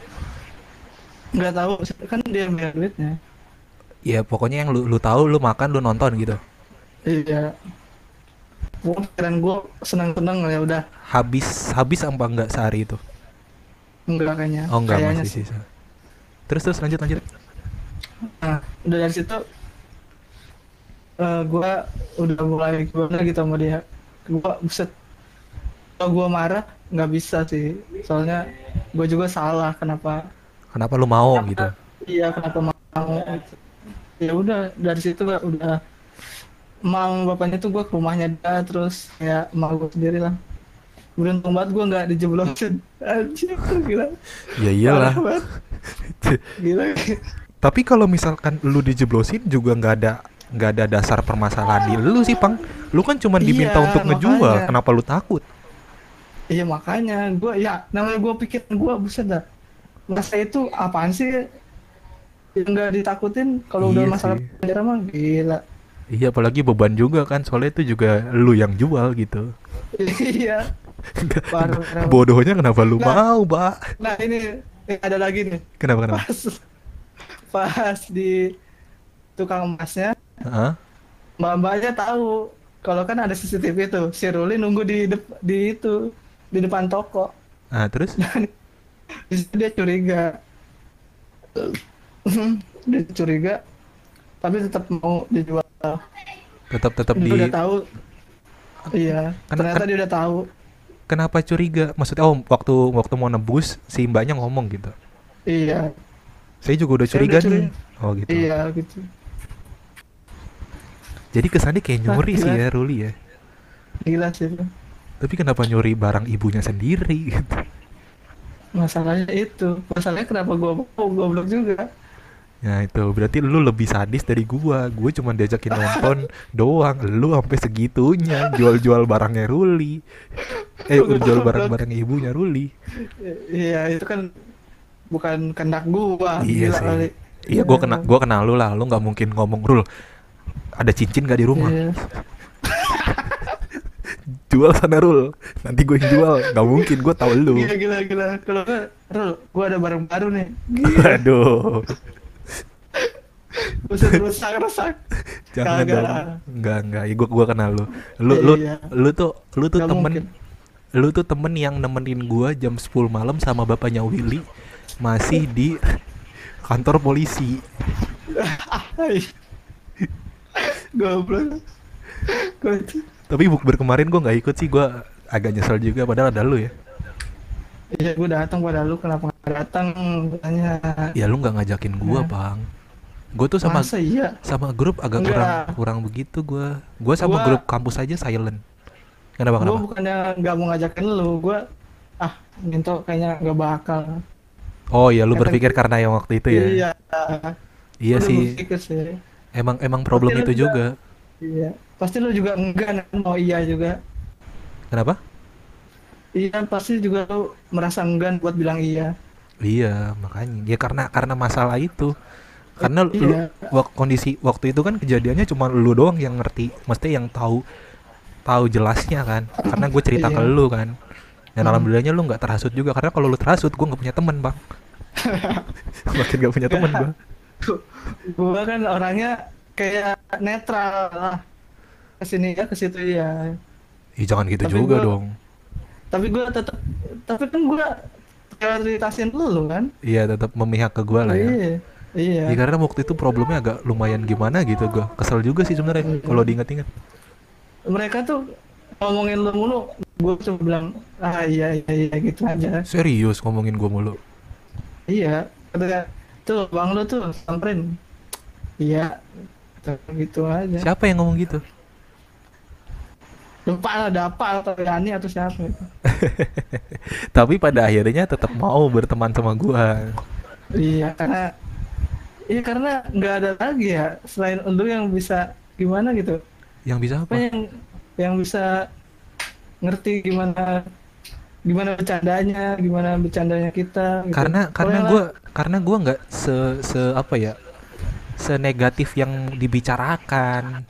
Enggak tahu, kan dia bayar duitnya. Ya pokoknya yang lu lu tahu lu makan, lu nonton gitu. Iya. Wah, keren gua senang-senang ya udah. Habis habis apa enggak sehari itu? Enggak kayaknya. Oh, enggak kayaknya masih sisa. Terus terus lanjut lanjut. Nah, udah dari situ Uh, gue udah mulai gimana gitu sama dia. Gue buset, kalau gue marah nggak bisa sih, soalnya gue juga salah kenapa kenapa lu mau kenapa, gitu. Iya kenapa mau. Ya udah dari situ gue udah mau bapaknya tuh gue ke rumahnya dia, terus ya mau gue sendiri lah. Beruntung banget gue nggak dijeblosin anjir tuh gila. Ya iyalah. Gila. Tapi kalau misalkan lu dijeblosin juga nggak ada nggak ada dasar permasalahan di lu sih, Pang. Lu kan cuma diminta iya, untuk ngejual, makanya. Kenapa lu takut? Iya makanya, gua ya namanya gua pikir gua buset dah. Masa itu apaan sih? Yang nggak ditakutin kalau iya udah masalah penjara mah gila. Iya apalagi beban juga kan, soalnya itu juga lu yang jual gitu. Iya. Bodohnya kenapa lu nah, mau, Pak? Nah ini ada lagi nih. Kenapa kenapa? Pas, pas di tukang emasnya. Uh-huh. Mbak-mbaknya tahu kalau kan ada C C T V tuh, si Ruli nunggu di de- di itu di depan toko. Ah terus? Dia curiga, dia curiga, tapi tetap mau dijual. Tetap tetap dia di. Udah tahu. Iya. Ken- ternyata ken- dia udah tahu. Kenapa curiga? Maksudnya oh waktu waktu mau nebus si mbaknya ngomong gitu. Iya. Saya juga udah curiga, udah curiga nih. Oh gitu. Iya gitu. Jadi kesannya kayak nyuri nah, sih ya Ruli ya. Gila sih. Tapi kenapa nyuri barang ibunya sendiri gitu? Masalahnya itu, masalahnya kenapa gua mau goblok juga. Ya itu, berarti lu lebih sadis dari gua. Gua cuma diajakin nonton doang, lu sampai segitunya jual-jual barangnya Ruli. Eh, jual barang-barangnya ibunya Ruli. Iya, itu kan bukan kendak gua. Iya sih. Kali. Iya, gua kena gua kenal lu lah. Lu enggak mungkin ngomong, "Rul, ada cincin gak di rumah?" Yeah. Jual sana Rul, nanti gue yang jual. Gak mungkin, gue tau lu. Gila gila gila. Kalau gue Rul, gue ada barang baru nih. Aduh. Usah rusak rusak. Jangan dong. Enggak enggak. Gue gue kenal lu. Lu lu yeah, lu tuh lu tuh gak temen. Mungkin. Lu tuh temen yang nemenin gue jam sepuluh malam sama bapaknya Willy masih di kantor polisi. Goblok. Tapi bukber kemarin gue nggak ikut sih, gue agak nyesel juga padahal ada lu ya. Iya gue datang pada lu, kenapa nggak datang? Tanya. Ya lu nggak ngajakin gue nah. Bang. Gue tuh sama masa, iya? Sama grup agak enggak. kurang kurang begitu gue. Gue sama gua, grup kampus aja silent. Kenapa kenapa? Gue bukannya nggak mau ngajakin lu, gue ah minta kayaknya nggak bakal. Oh iya lu berpikir karena yang waktu itu ya? Iya. Iya sih. Emang emang problem pasti itu juga, juga. Iya. Pasti lu juga enggan mau iya juga. Kenapa? Iya, pasti juga lu merasa enggan buat bilang iya. Iya, makanya. Ya karena karena masalah itu. Karena iya. Lu wak, kondisi waktu itu kan kejadiannya cuma lu doang yang ngerti, mesti yang tahu tahu jelasnya kan. Karena gue cerita iya. ke lu kan. Dan hmm. alhamdulillahnya lu enggak terhasut juga, karena kalau lu terhasut gue enggak punya teman, Bang. Makin enggak punya teman gue. Gue kan orangnya kayak netral lah, kesini ya kesitu ya. Ih, jangan gitu tapi juga gua, dong. Tapi gue tetap, tapi kan gue prioritasin lu kan? Iya, tetap memihak ke gue lah ya. Iya. Iya. Ya, karena waktu itu problemnya agak lumayan gimana gitu gue. Kesel juga sih sebenarnya mm-hmm. kalau diingat-ingat. Mereka tuh ngomongin lu mulu, gue cuma bilang ah iya iya, iya gitu aja. Serius ngomongin gue mulu. Iya, katanya tuh bang lu tuh samperin. Iya, gitu aja. Siapa yang ngomong gitu? Lupa ada apa atau Erni atau siapa itu. Tapi pada akhirnya tetap mau berteman sama gua. Iya, karena iya karena nggak ada lagi ya selain lu yang bisa gimana gitu. Yang bisa apa? Yang yang bisa ngerti gimana gimana bercandanya, gimana bercandanya kita. Gitu. Karena karena Oleh gua lah. karena gua nggak se se apa ya senegatif yang dibicarakan.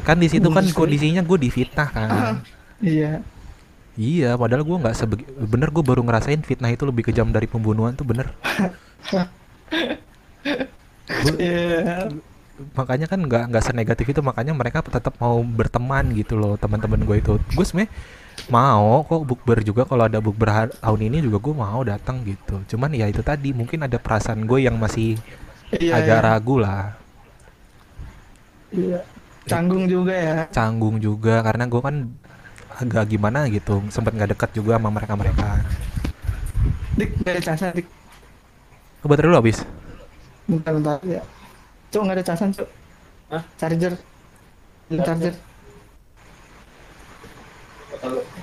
Kan di situ kan kondisinya gue difitnah kan. Uh, iya. Iya, padahal gue nggak sebe- bener gue baru ngerasain fitnah itu lebih kejam dari pembunuhan tuh bener. Gua, yeah. Makanya kan nggak nggak senegatif itu, makanya mereka tetap mau berteman gitu loh teman-teman gue itu. Gue sebenarnya mau kok bukber juga, kalau ada bukber tahun ini juga gue mau datang gitu. Cuman ya itu tadi mungkin ada perasaan gue yang masih yeah, agak yeah. ragu lah. Iya. Yeah. Canggung juga ya. Canggung juga karena gue kan agak gimana gitu, sempet nggak dekat juga sama mereka mereka. Dik, nggak ada casan dik. Obat dulu habis. Bentar bentar ya. Cuk nggak ada casan cuk. Hah? Charger. Charger.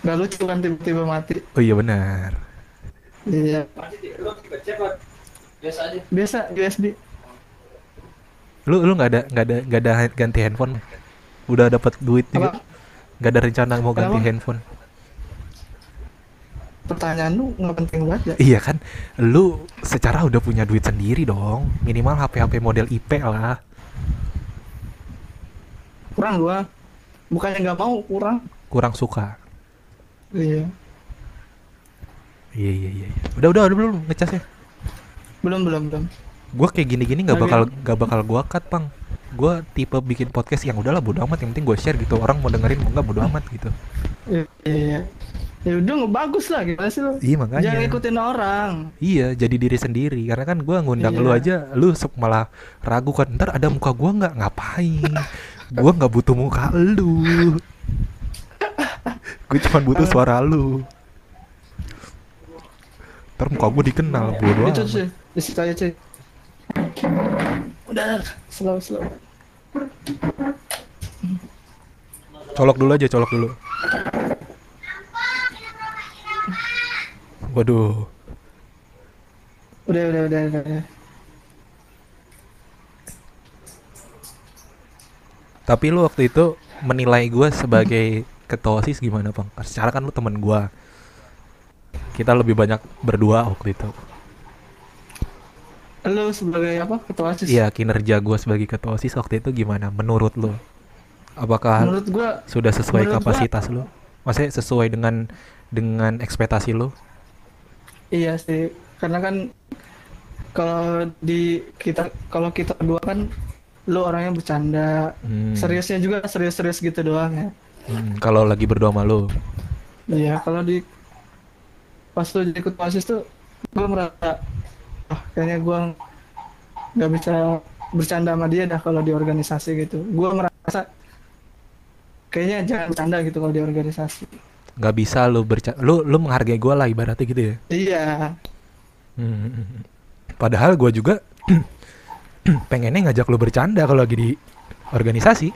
Nggak lucu kan tiba-tiba mati. Oh iya benar. Iya. Biasa aja. Biasa U S B. Lu lu nggak ada nggak ada nggak ada ganti handphone, udah dapat duit juga nggak ada rencana mau ganti Kenapa? handphone? Pertanyaan lu nggak penting banget ya? Iya kan, lu secara udah punya duit sendiri dong, minimal H P H P model I P lah. Kurang gua, bukannya nggak mau, kurang. Kurang suka. Iya. Iya iya iya. Udah udah udah belum ngecasnya? Belum belum belum. Gue kayak gini-gini nggak bakal nggak bakal gue cut pang. Gue tipe bikin podcast yang udahlah bodo amat, yang penting gue share gitu, orang mau dengerin nggak bodo amat gitu. Iya, ya udah ngebagus lah gimana sih lo? Iya makanya. Jangan ikutin orang. Iya, jadi diri sendiri. Karena kan gue ngundang iya. lu aja, lu malah ragu kan, ntar ada muka gue nggak ngapain? Gue nggak butuh muka lu. Gue cuma butuh suara lu. Ntar muka gue dikenal bodo amat. Itu sih, itu aja sih. Udah, slow slow. Colok dulu aja, colok dulu. Waduh. Udah, udah, udah, udah. Tapi lu waktu itu menilai gue sebagai ketua OSIS gimana, Bang? Secara kan lu temen gue. Kita lebih banyak berdua waktu itu. Lu sebagai apa? Ketua OSIS? Iya, kinerja gue sebagai ketua OSIS waktu itu gimana? Menurut lu? Apakah menurut gua, sudah sesuai kapasitas gua, lu? Maksudnya sesuai dengan dengan ekspektasi lu? Iya sih, karena kan kalau di kita kalau kita dua kan lu orangnya bercanda, hmm. seriusnya juga serius-serius gitu doang ya. Hmm, kalau lagi berdua sama lu? Iya, kalau di pas lu jadi ketua OSIS tuh gue merasa oh, kayaknya gue nggak bisa bercanda sama dia dah kalau di organisasi gitu. Gue merasa kayaknya jangan bercanda gitu kalau di organisasi. Nggak bisa lo bercanda, lo lo menghargai gue lah ibaratnya gitu ya. Iya. Hmm. Padahal gue juga pengennya ngajak lo bercanda kalau lagi di organisasi.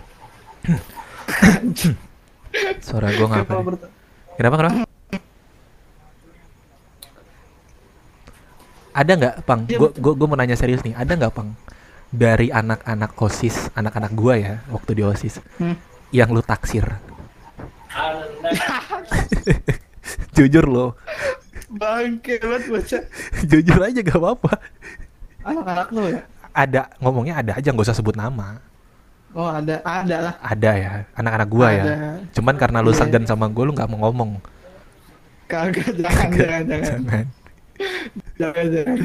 Suara gue ngapa? Ber- kenapa kenapa? Ada nggak Pang? Gue gue gue mau nanya serius nih. Ada nggak Pang dari anak-anak OSIS, anak-anak gue ya waktu di OSIS, hmm. yang lu taksir? Jujur lo. Bangke banget baca. Jujur aja gak apa-apa. Anak-anak lo ya? Ada, ngomongnya ada aja, nggak usah sebut nama. Oh ada, ada lah. Ada ya, anak-anak gue ya. Cuman karena lu yeah. segan sama gue, lu nggak mau ngomong. Kagak, jangan, jangan, jangan. jangan. Jangan, jangan.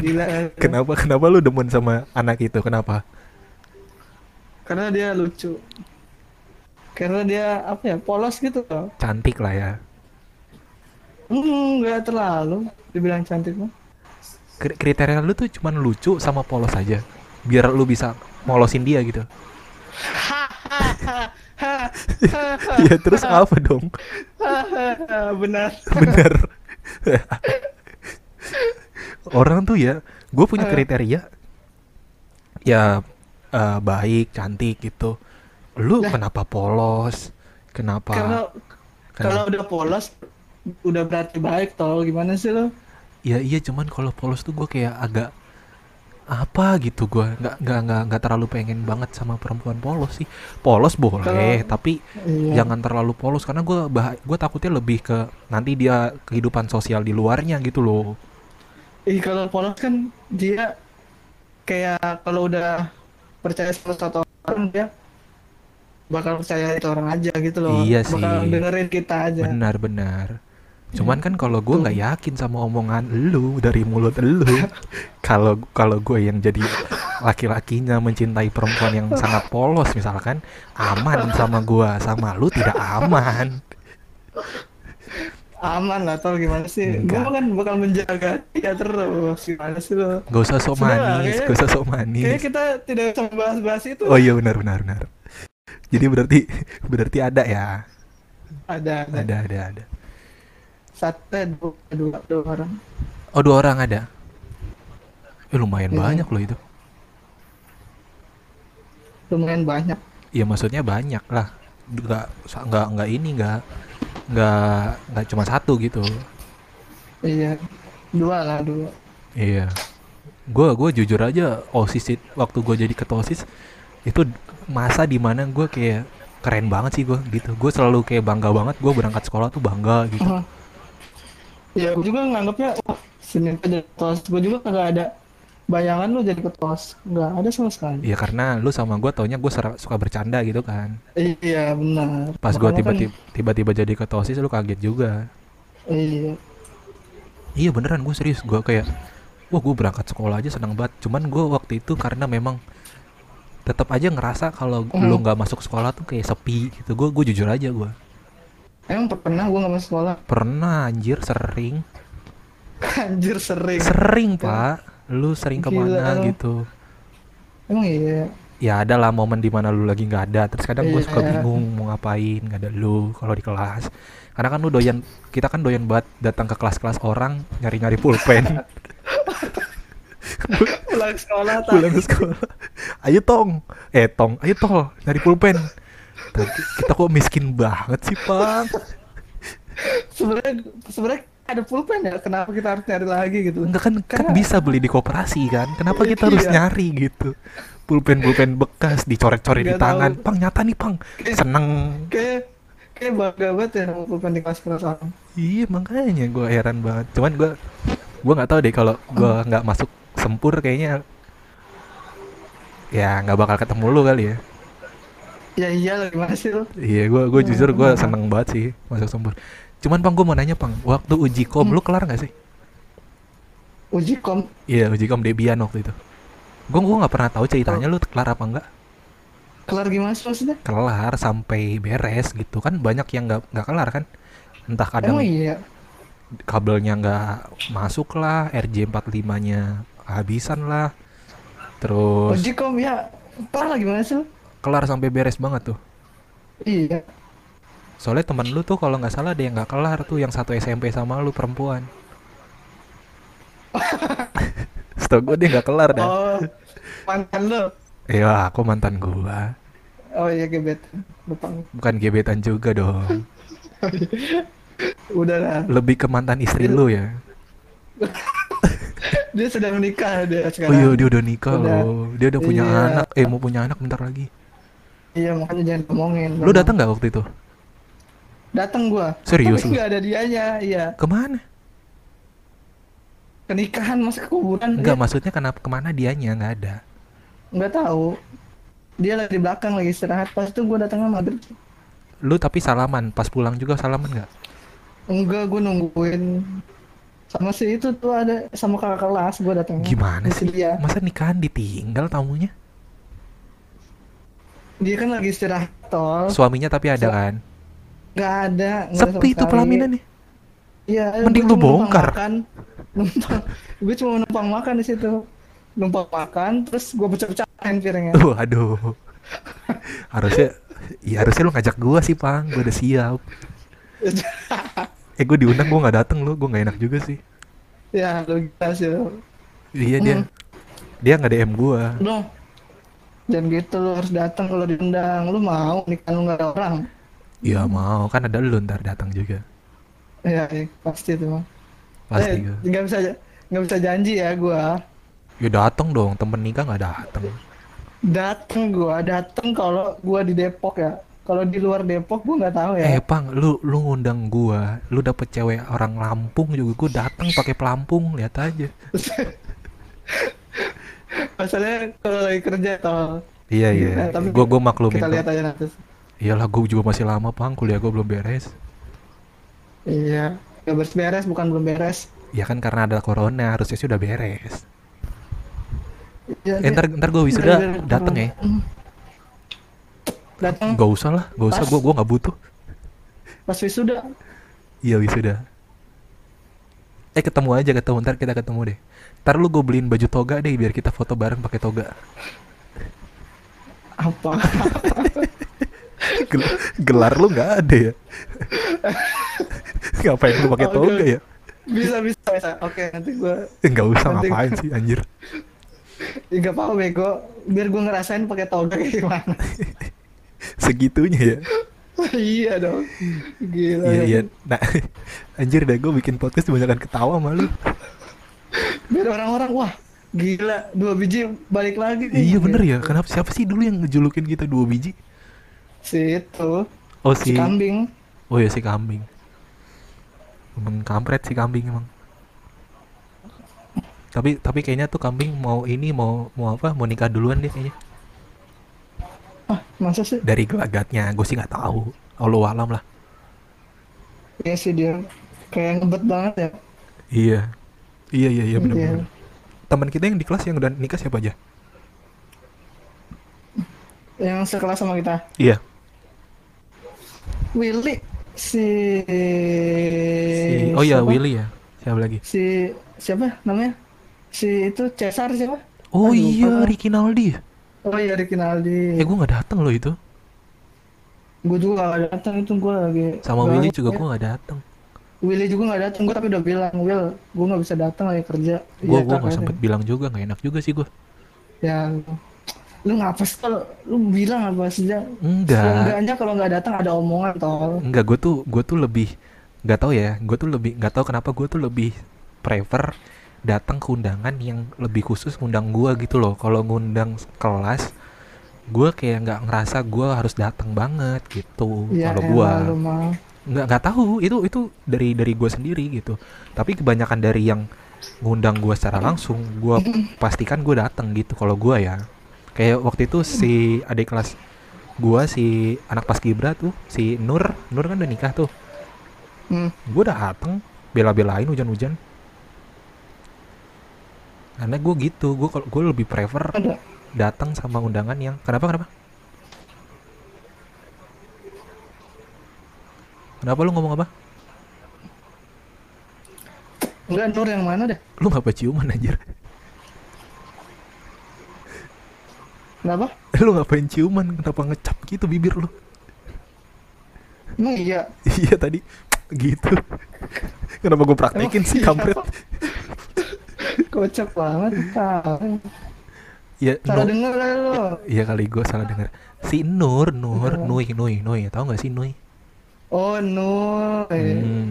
Gila, kenapa kenapa lu demen sama anak itu? Kenapa? Karena dia lucu. karena dia apa ya, polos gitu loh. Cantik lah ya. Hmm, nggak terlalu dibilang cantik mah. Kriteria lu tuh cuman lucu sama polos aja biar lu bisa molosin dia gitu. Ya terus apa dong? Benar. Benar. Orang tuh ya, gue punya kriteria ya, uh, baik, cantik gitu. Lu nah, kenapa polos? Kenapa? Kalau kalau udah polos udah berarti baik tol, gimana sih lo? Ya iya, cuman kalau polos tuh gue kayak agak apa gitu, gue nggak nggak nggak nggak terlalu pengen banget sama perempuan polos sih. Polos boleh, kalo, tapi iya, jangan terlalu polos karena gue bah gue takutnya lebih ke nanti dia kehidupan sosial di luarnya gitu loh. Ih, kalau polos kan dia kayak kalau udah percaya sama satu orang dia bakal percaya itu orang aja gitu loh. Iya sih. Bakal dengerin kita aja. Benar-benar. Cuman kan kalau gue nggak yakin sama omongan lu dari mulut lu, kalau kalau gue yang jadi laki-lakinya mencintai perempuan yang sangat polos misalkan, aman sama gue, sama lu tidak aman. Aman lah tol, gimana sih? Gue kan bakal menjaga dia terus, gimana sih lo? Gak usah sok manis, gak usah sok manis. Kayaknya kita tidak usah bahas-bahas itu. Oh iya benar benar benar. Jadi berarti berarti ada ya? Ada ada ada ada. ada. Satu, dua, dua, dua orang. Oh, dua orang ada? Eh, lumayan ya, banyak loh itu. Lumayan banyak? Iya, maksudnya banyak lah. Nggak, nggak, nggak ini, nggak, nggak, nggak cuma satu gitu. Iya, dua lah, dua. Iya. Gue, gue jujur aja, OSIS, waktu gue jadi ketua OSIS, itu masa dimana gue kayak keren banget sih gue gitu. Gue selalu kayak bangga banget, gue berangkat sekolah tuh bangga gitu. Uh-huh. Ya, gue juga nganggapnya, wah, oh, Senin jadi ketua OSIS. Gue juga kagak ada bayangan lu jadi ketua OSIS, nggak ada sama sekali. Iya, karena lu sama gue taunya gue suka bercanda gitu kan. Iya, benar. Pas gue tiba-tiba, kan... tiba-tiba jadi ketua OSIS, lu kaget juga. Iya. Iya, beneran, gue serius. Gue kayak, wah, gue berangkat sekolah aja senang banget. Cuman gue waktu itu karena memang tetap aja ngerasa kalau mm. lu nggak masuk sekolah tuh kayak sepi gitu. Gue, gue jujur aja gue. Emang pernah gue gak masuk sekolah? Pernah anjir, sering. Anjir sering? Sering pak. Lu sering kemana gila, gitu. Emang iya? Ya ada lah momen dimana lu lagi gak ada. Terus kadang gue suka bingung mau ngapain gak ada lu kalau di kelas. Karena kan lu doyan, kita kan doyan banget datang ke kelas-kelas orang nyari-nyari pulpen. Pulang sekolah tak? Pulang sekolah. Ayo tong, eh tong, ayo tol nyari pulpen. Kita kok miskin banget sih, Pak. Sebenarnya sebenarnya ada pulpen ya, kenapa kita harus nyari lagi gitu? Enggak kan, kan bisa beli di koperasi kan. Kenapa kita iya. harus nyari gitu? Pulpen-pulpen bekas dicoret-coret di tangan. Tahu. Pang nyata nih, Pang. Kayak, seneng. Kayak kayak bangga banget ya sama pulpen di kelas-kelas orang. Iya, makanya gue heran banget. Cuman gue gue enggak tahu deh kalau gue enggak masuk sempur kayaknya ya enggak bakal ketemu lu kali ya. Ya iya lah, gimana sih lo? Iya, gue gue jujur gue seneng banget sih masuk sempur. Cuman Pang, gue mau nanya Pang, waktu uji kom hmm. lu kelar nggak sih? Uji kom? Iya, uji kom Debian waktu itu. Gue gue nggak pernah tahu ceritanya lu kelar apa enggak? Kelar gimana sih maksudnya? Kelar sampai beres gitu kan, banyak yang nggak nggak kelar kan? Entah kadang iya. kabelnya nggak masuk lah, R J empat puluh lima nya kehabisan lah, terus. Uji kom ya, parah gimana sih lo? Kelar sampai beres banget tuh. Iya. Soalnya teman lu tuh kalau nggak salah ada yang nggak kelar tuh, yang satu S M P sama lu perempuan. Setahu gue dia nggak kelar dah. Oh, mantan lu? Iya, aku mantan gua. Oh iya, gebetan. Lupa. Bukan gebetan juga dong. Udah lah. Lebih ke mantan istri lu ya. Dia sedang nikah dia sekarang. Oh iya, dia udah nikah loh. Dia udah punya iya. anak. Eh mau punya anak bentar lagi. Iya, makanya jangan ngomongin. Lu datang nggak waktu itu? Datang gua. Serius? Tapi nggak ada dianya, iya. Kemana? Kenikahan, masa ke kuburan? Enggak, ya? Maksudnya kenapa kemana dianya nggak ada? Nggak tahu. Dia lagi di belakang lagi istirahat. Pas itu gua datangnya maghrib. Lu tapi salaman, pas pulang juga salaman nggak? Enggak, gua nungguin. Sama si itu tuh ada sama kakak kelas gue datang. Gimana sih? Dia. Masa nikahan ditinggal tamunya? Dia kan lagi istirahat tol. Suaminya tapi ada so, kan? Gak ada. Gak sepi itu pelaminan nih. Ya, mending lu bongkar. Numpang, gue cuma numpang makan di situ. Numpang makan, terus gue pecah-pecahin piringnya. Uh, aduh. Harusnya, ya harusnya lu ngajak gue sih, Pang. Gue udah siap. Eh, gue diundang, gue nggak dateng lu. Gue nggak enak juga sih. Ya, lu gila sih. Iya hmm. dia, dia nggak D M gue. Loh, jangan gitu, lu harus datang kalau diundang. Lu mau nikah lu nggak ada orang? Iya mau, kan ada lu ntar datang juga. Iya, ya, pasti tuh. Pasti. Eh, gak bisa, gak bisa janji ya gua. Ya datang dong, temen nikah nggak datang. Datang gua, datang kalau gua di Depok ya. Kalau di luar Depok gua nggak tahu ya. Eh Pang, lu lu ngundang gua, lu dapet cewek orang Lampung juga gua datang pakai pelampung, lihat aja. Masalahnya kalau lagi kerja tol. Iya iya. Nah, tapi gua gua maklumin. Kita lihat aja nanti. Iyalah gua juga masih lama Pang, kuliah gua belum beres. Iya, gak beres beres bukan belum beres. Iya kan karena ada corona harusnya sih udah beres. Ya, eh, ntar ntar gue wisuda dateng ya. Dateng. Gak usah lah, gak usah gue gue nggak butuh. Pas wisuda. Iya wisuda. Eh ketemu aja ketemu ntar kita ketemu deh. Ntar lu gue beliin baju toga deh biar kita foto bareng pakai toga. Apa? Gelar, gelar lu nggak ada ya? Ngapain lu pakai toga okay. ya? Bisa bisa bisa. Oke okay, nanti gua. Enggak usah nanti ngapain gua... sih anjir. Enggak apa-apa bego. Biar gua ngerasain pakai toga kayak gimana. Segitunya ya. Iya dong. Gila. Iya iya. Nah, anjir dah gua bikin podcast kebanyakan ketawa malu. Biar orang-orang wah gila dua biji balik lagi. Nih. Iya bener ya. Kenapa siapa sih dulu yang ngejulukin kita dua biji? Si itu. Oh si, si kambing. Oh ya si kambing. Emang kampret si kambing emang. Tapi tapi kayaknya tuh kambing mau ini mau mau apa? Mau nikah duluan deh kayaknya. Ah, masa sih? Dari gelagatnya, gue sih nggak tahu. Allahu alam lah. Iya sih dia kayak ngebet banget ya. Iya. Iya iya iya benar-benar. Iya. Teman kita yang di kelas yang udah nikah siapa aja? Yang sekelas sama kita. Iya. Willy si... si oh iya Willy ya siapa lagi si siapa namanya si itu Cesar siapa oh Aduh, iya apa? Ricky Naldi oh iya Ricky Naldi eh gue nggak datang loh itu gue juga nggak datang itu gue lagi sama Willy juga ya. Gue nggak datang Willy juga nggak datang gue tapi udah bilang Will gue nggak bisa datang lagi kerja gue ya, gue nggak sempet bilang juga nggak enak juga sih gue ya lu ngapa sih kalau lu bilang apa sih enggak enggaknya kalau nggak datang ada omongan tol enggak gue tuh gue tuh lebih nggak tahu ya gue tuh lebih nggak tahu kenapa gue tuh lebih prefer datang ke undangan yang lebih khusus ngundang gue gitu loh kalau ngundang kelas gue kayak nggak ngerasa gue harus datang banget gitu ya, kalau gue nggak nggak tahu itu itu dari dari gue sendiri gitu tapi kebanyakan dari yang ngundang gue secara langsung gue pastikan gue datang gitu kalau gue ya kayak waktu itu si adik kelas gua si anak paskibra tuh si Nur Nur kan udah nikah tuh hmm. gua udah dateng bela-belain hujan-hujan karena gua gitu gua kalau gua lebih prefer datang sama undangan yang kenapa kenapa kenapa lu ngomong apa enggak Nur yang mana deh lu ngapa ciuman anjir Kenapa? Lu ngapain ciuman? Kenapa ngecap gitu bibir lu? Emang iya? Iya tadi gitu. Kenapa gue praktekin sih kampret? Kocak banget. Ya, salah denger lah lu. Iya kali gue salah denger. Si Nur, Nur, Nui, Nui, Nui. Tahu nggak sih Nui? Oh Nur.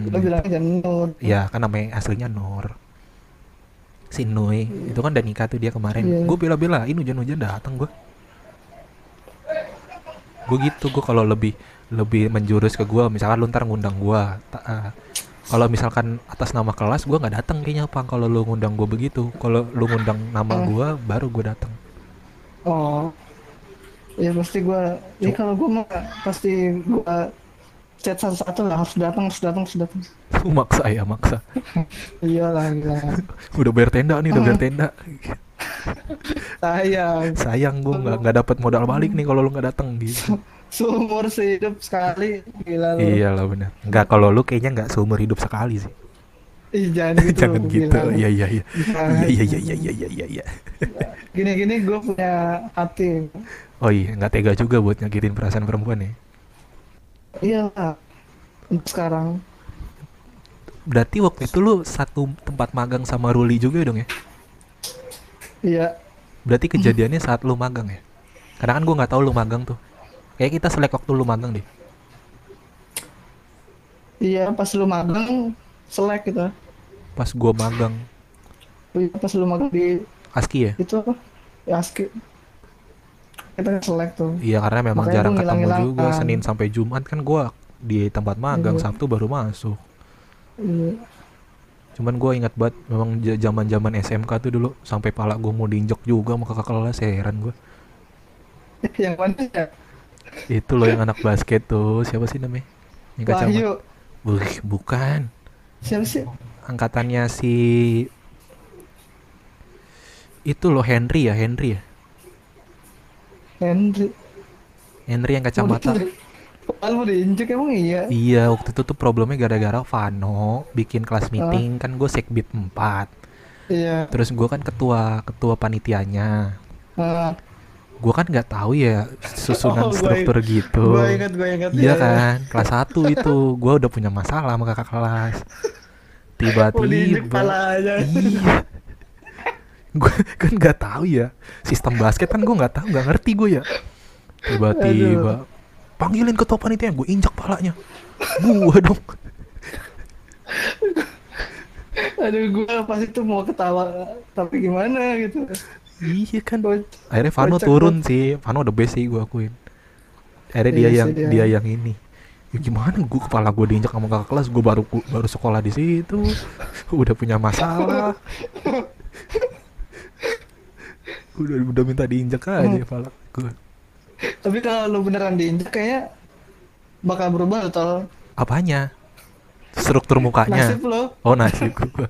Lu bilangnya Nur. Iya kan namanya aslinya Nur. Si Nui, itu kan udah nikah tuh dia kemarin yeah. Gue bela-belain hujan-hujan datang gue Gue gitu, gue kalau lebih lebih menjurus ke gue, misalkan lu ntar ngundang gue uh, kalau misalkan atas nama kelas, gue gak datang kayaknya Pang kalau lu ngundang gue begitu kalau lu ngundang nama gue, baru gue datang Oh ya pasti gue, ya kalau gue mah pasti gue chat satu-satu lah, harus datang, harus datang, harus datang. Maksa ya, maksa. Iyalah, iyalah. Udah bayar tenda nih, udah bayar tenda. Sayang. Sayang gue nggak nggak dapat modal balik nih kalau lu nggak datang gitu. Seumur hidup sekali, gila lu. Iyalah benar. Nggak, kalau lu kayaknya nggak seumur hidup sekali sih. Ih, jangan gitu. Jangan gitu. Iya iya iya. Iya iya iya iya iya. Gini-gini gue punya hati. Oh iya, nggak tega juga buat nyakitin perasaan perempuan ya. Iya lah. Sekarang. Berarti waktu itu lu satu tempat magang sama Ruli juga dong ya? Iya. Berarti kejadiannya saat lu magang ya? Karena kan gue nggak tahu lu magang tuh. Kayak kita selek waktu lu magang deh. Iya, pas lu magang selek gitu. Pas gue magang. Pas lu magang di Aski ya? Itu apa? Ya Aski. Kita selek tuh. Iya, karena memang makanya jarang ketemu juga. Senin sampai Jumat kan gue di tempat magang, iya. Sabtu baru masuk. Iya. Cuman gue ingat banget memang zaman-zaman S M K tuh dulu sampai pala gue mau diinjek juga sama kakak kelas, heran gue. Yang mana ya? Itu loh yang anak basket tuh, siapa sih namanya? Yang kacamata. Buh, bukan. Siapa sih? Angkatannya si itu loh, Henry ya, Henry ya. Henry. Henry yang kacamata. Padahal mau diinjek emang iya? Iya, waktu itu tuh problemnya gara-gara Vano bikin kelas meeting, ah. Kan gue sekbid empat. Iya. Terus gue kan ketua ketua panitianya. Ah. Gue kan nggak tahu ya susunan oh, struktur gua, gitu. Gue ingat, gue ingat. Iya ya, kan, ya. Kelas satu itu gue udah punya masalah sama kakak kelas. Tiba-tiba. Iya. Gue kan nggak tahu ya sistem basket kan gue nggak tahu, nggak ngerti gue ya. Tiba-tiba. Aduh. Panggilin ketua panitia, gue injak palanya. Gue dong. Aduh, gue pas itu mau ketawa, tapi gimana gitu. Iya kan. Akhirnya Vano turun sih. Vano the best sih, gue akuin. Akhirnya dia yang dia. dia yang ini. Ya gimana? Gue kepala gue diinjak sama kakak kelas. Gue baru baru sekolah di situ. Udah punya masalah. Udah udah minta diinjak aja kepala gue. Tapi kalau lu beneran diinjek kayaknya bakal berubah atau apanya? Struktur mukanya. Nasib lu. Oh, nasib gua.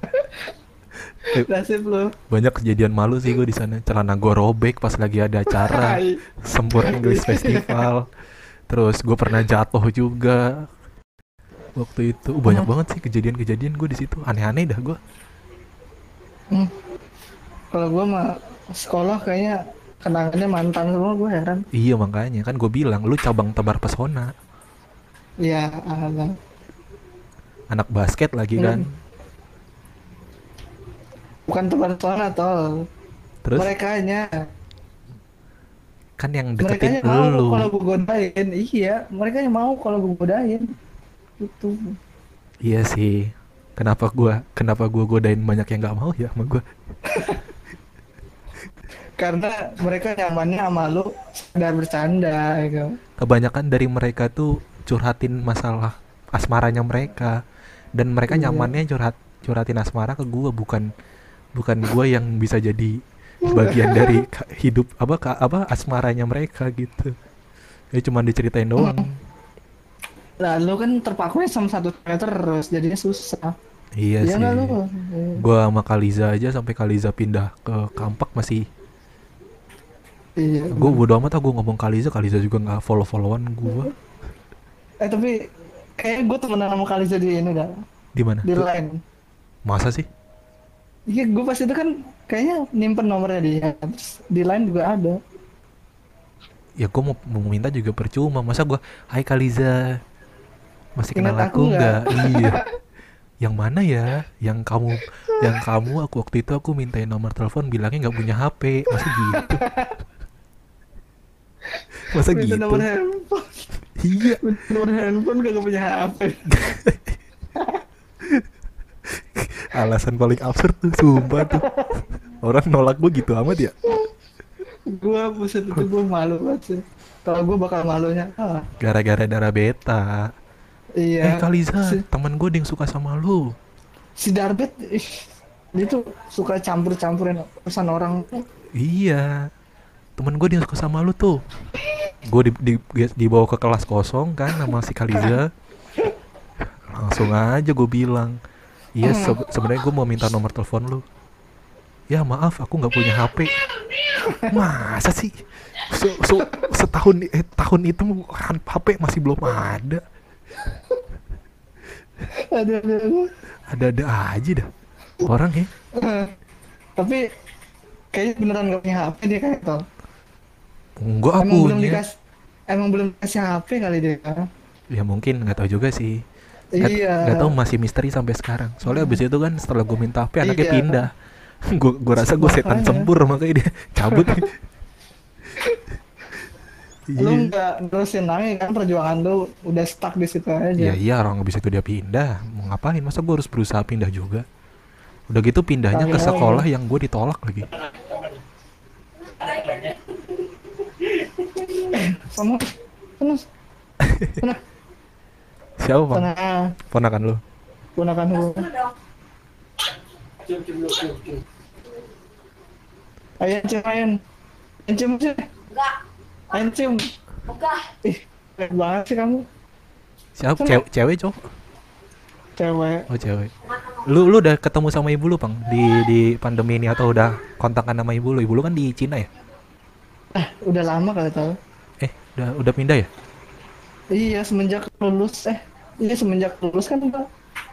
Nasib lu. Banyak kejadian malu sih gua di sana. Celana gua robek pas lagi ada acara Sempur English Festival. Terus gua pernah jatuh juga. Waktu itu banyak hmm. banget sih kejadian-kejadian gua di situ. Aneh-aneh dah gua. Hmm. Kalau gua mah sekolah kayaknya kenangannya mantan semua, gue heran. Iya makanya, kan gue bilang, lu cabang tebar pesona. Iya, anak anak basket lagi hmm. kan. Bukan tebar pesona, tol. Terus? Merekanya. Kan yang deketin lu. Merekanya mau kalau gue godain, iya. Merekanya mau kalau gue godain. Itu. Iya sih. Kenapa gue, kenapa gue godain banyak yang gak mau ya sama gue. Karena mereka nyamannya sama lu sekedar bercanda gitu. Kebanyakan dari mereka tuh curhatin masalah asmaranya mereka. Dan mereka iya. nyamannya curhat curhatin asmara ke gua, bukan bukan gua yang bisa jadi bagian dari hidup apa apa asmaranya mereka gitu. Ya cuma diceritain doang. Nah, lu kan terpakunya sama satu cewek terus jadinya susah. Iya ya sih. Gak, gua sama Kaliza aja sampai Kaliza pindah ke Kampak masih. Iya, gue bodo amat, gue ngomong Kaliza, Kaliza juga nggak follow-followan gue. Eh tapi kayak gue temenan sama Kaliza di ini dah. Di mana? Di Line. Masa sih? Iya, gue pas itu kan kayaknya nyimpen nomornya dia, terus di Line juga ada. Ya gue mau, mau minta juga percuma, masa gue, hai Kaliza, masih kenal aku nggak? Iya. Yang mana ya? Yang kamu, yang kamu aku waktu itu aku mintain nomor telepon, bilangnya nggak punya H P, masa gitu? Masa minta gitu? Nomor handphone. Iya. Minta nomor handphone gak punya H P. Alasan paling absurd tuh, sumpah tuh. Orang nolak gue gitu amat ya. Gue buset itu gue malu banget sih. Kalau gue bakal malunya. Ah. Gara-gara darah beta. Iya. Eh Kaliza, si temen gue yang suka sama lu. Si Darbet, ih, dia tuh suka campur-campurin pesan orang. Iya. Temen gue dia suka sama lu tuh. Gue di, di, dibawa ke kelas kosong kan sama si Kaliza. Langsung aja gue bilang, iya se- sebenarnya gue mau minta nomor telepon lu. ya maaf aku nggak punya H P. Masa sih so, so, setahun eh, tahun itu H P masih belum ada. Ada-ada aja dah orang ya. Tapi kayaknya beneran nggak punya H P dia kayak tau. Enggak, aku belum dikasih, emang belum kasih H P kali dia. Ya mungkin, nggak tahu juga sih. Gak, iya. Gak tau, masih misteri sampai sekarang. Soalnya abis itu kan setelah gue minta H P anaknya iya. pindah. Gue gue rasa gue setan sembur makanya dia cabut. Lu yeah. nggak terusin lagi kan perjuangan lu udah stuck di situ aja. Ya iya, orang abis itu dia pindah. Mau ngapain? Masa gue harus berusaha pindah juga? Udah gitu pindahnya ke sekolah yang gue ditolak lagi. Kamu, kamu, kamu. Siapa Bang? Ponakan lu. Ponakan lu. Ayo cium, ayo. Ayo cium sih. Enggak. Ayo cium. Enggak. Ih, keren banget sih kamu. Siapa? Cewek, cewek, cowok? Cewek. Oh, cewek. Lu lu udah ketemu sama ibu lu, Bang? Di di pandemi ini atau udah kontakan sama ibu lu? Ibu lu kan di Cina ya? Eh, udah lama kali tahu. Eh, udah udah pindah ya? Iya, semenjak lulus, eh iya semenjak lulus kan gua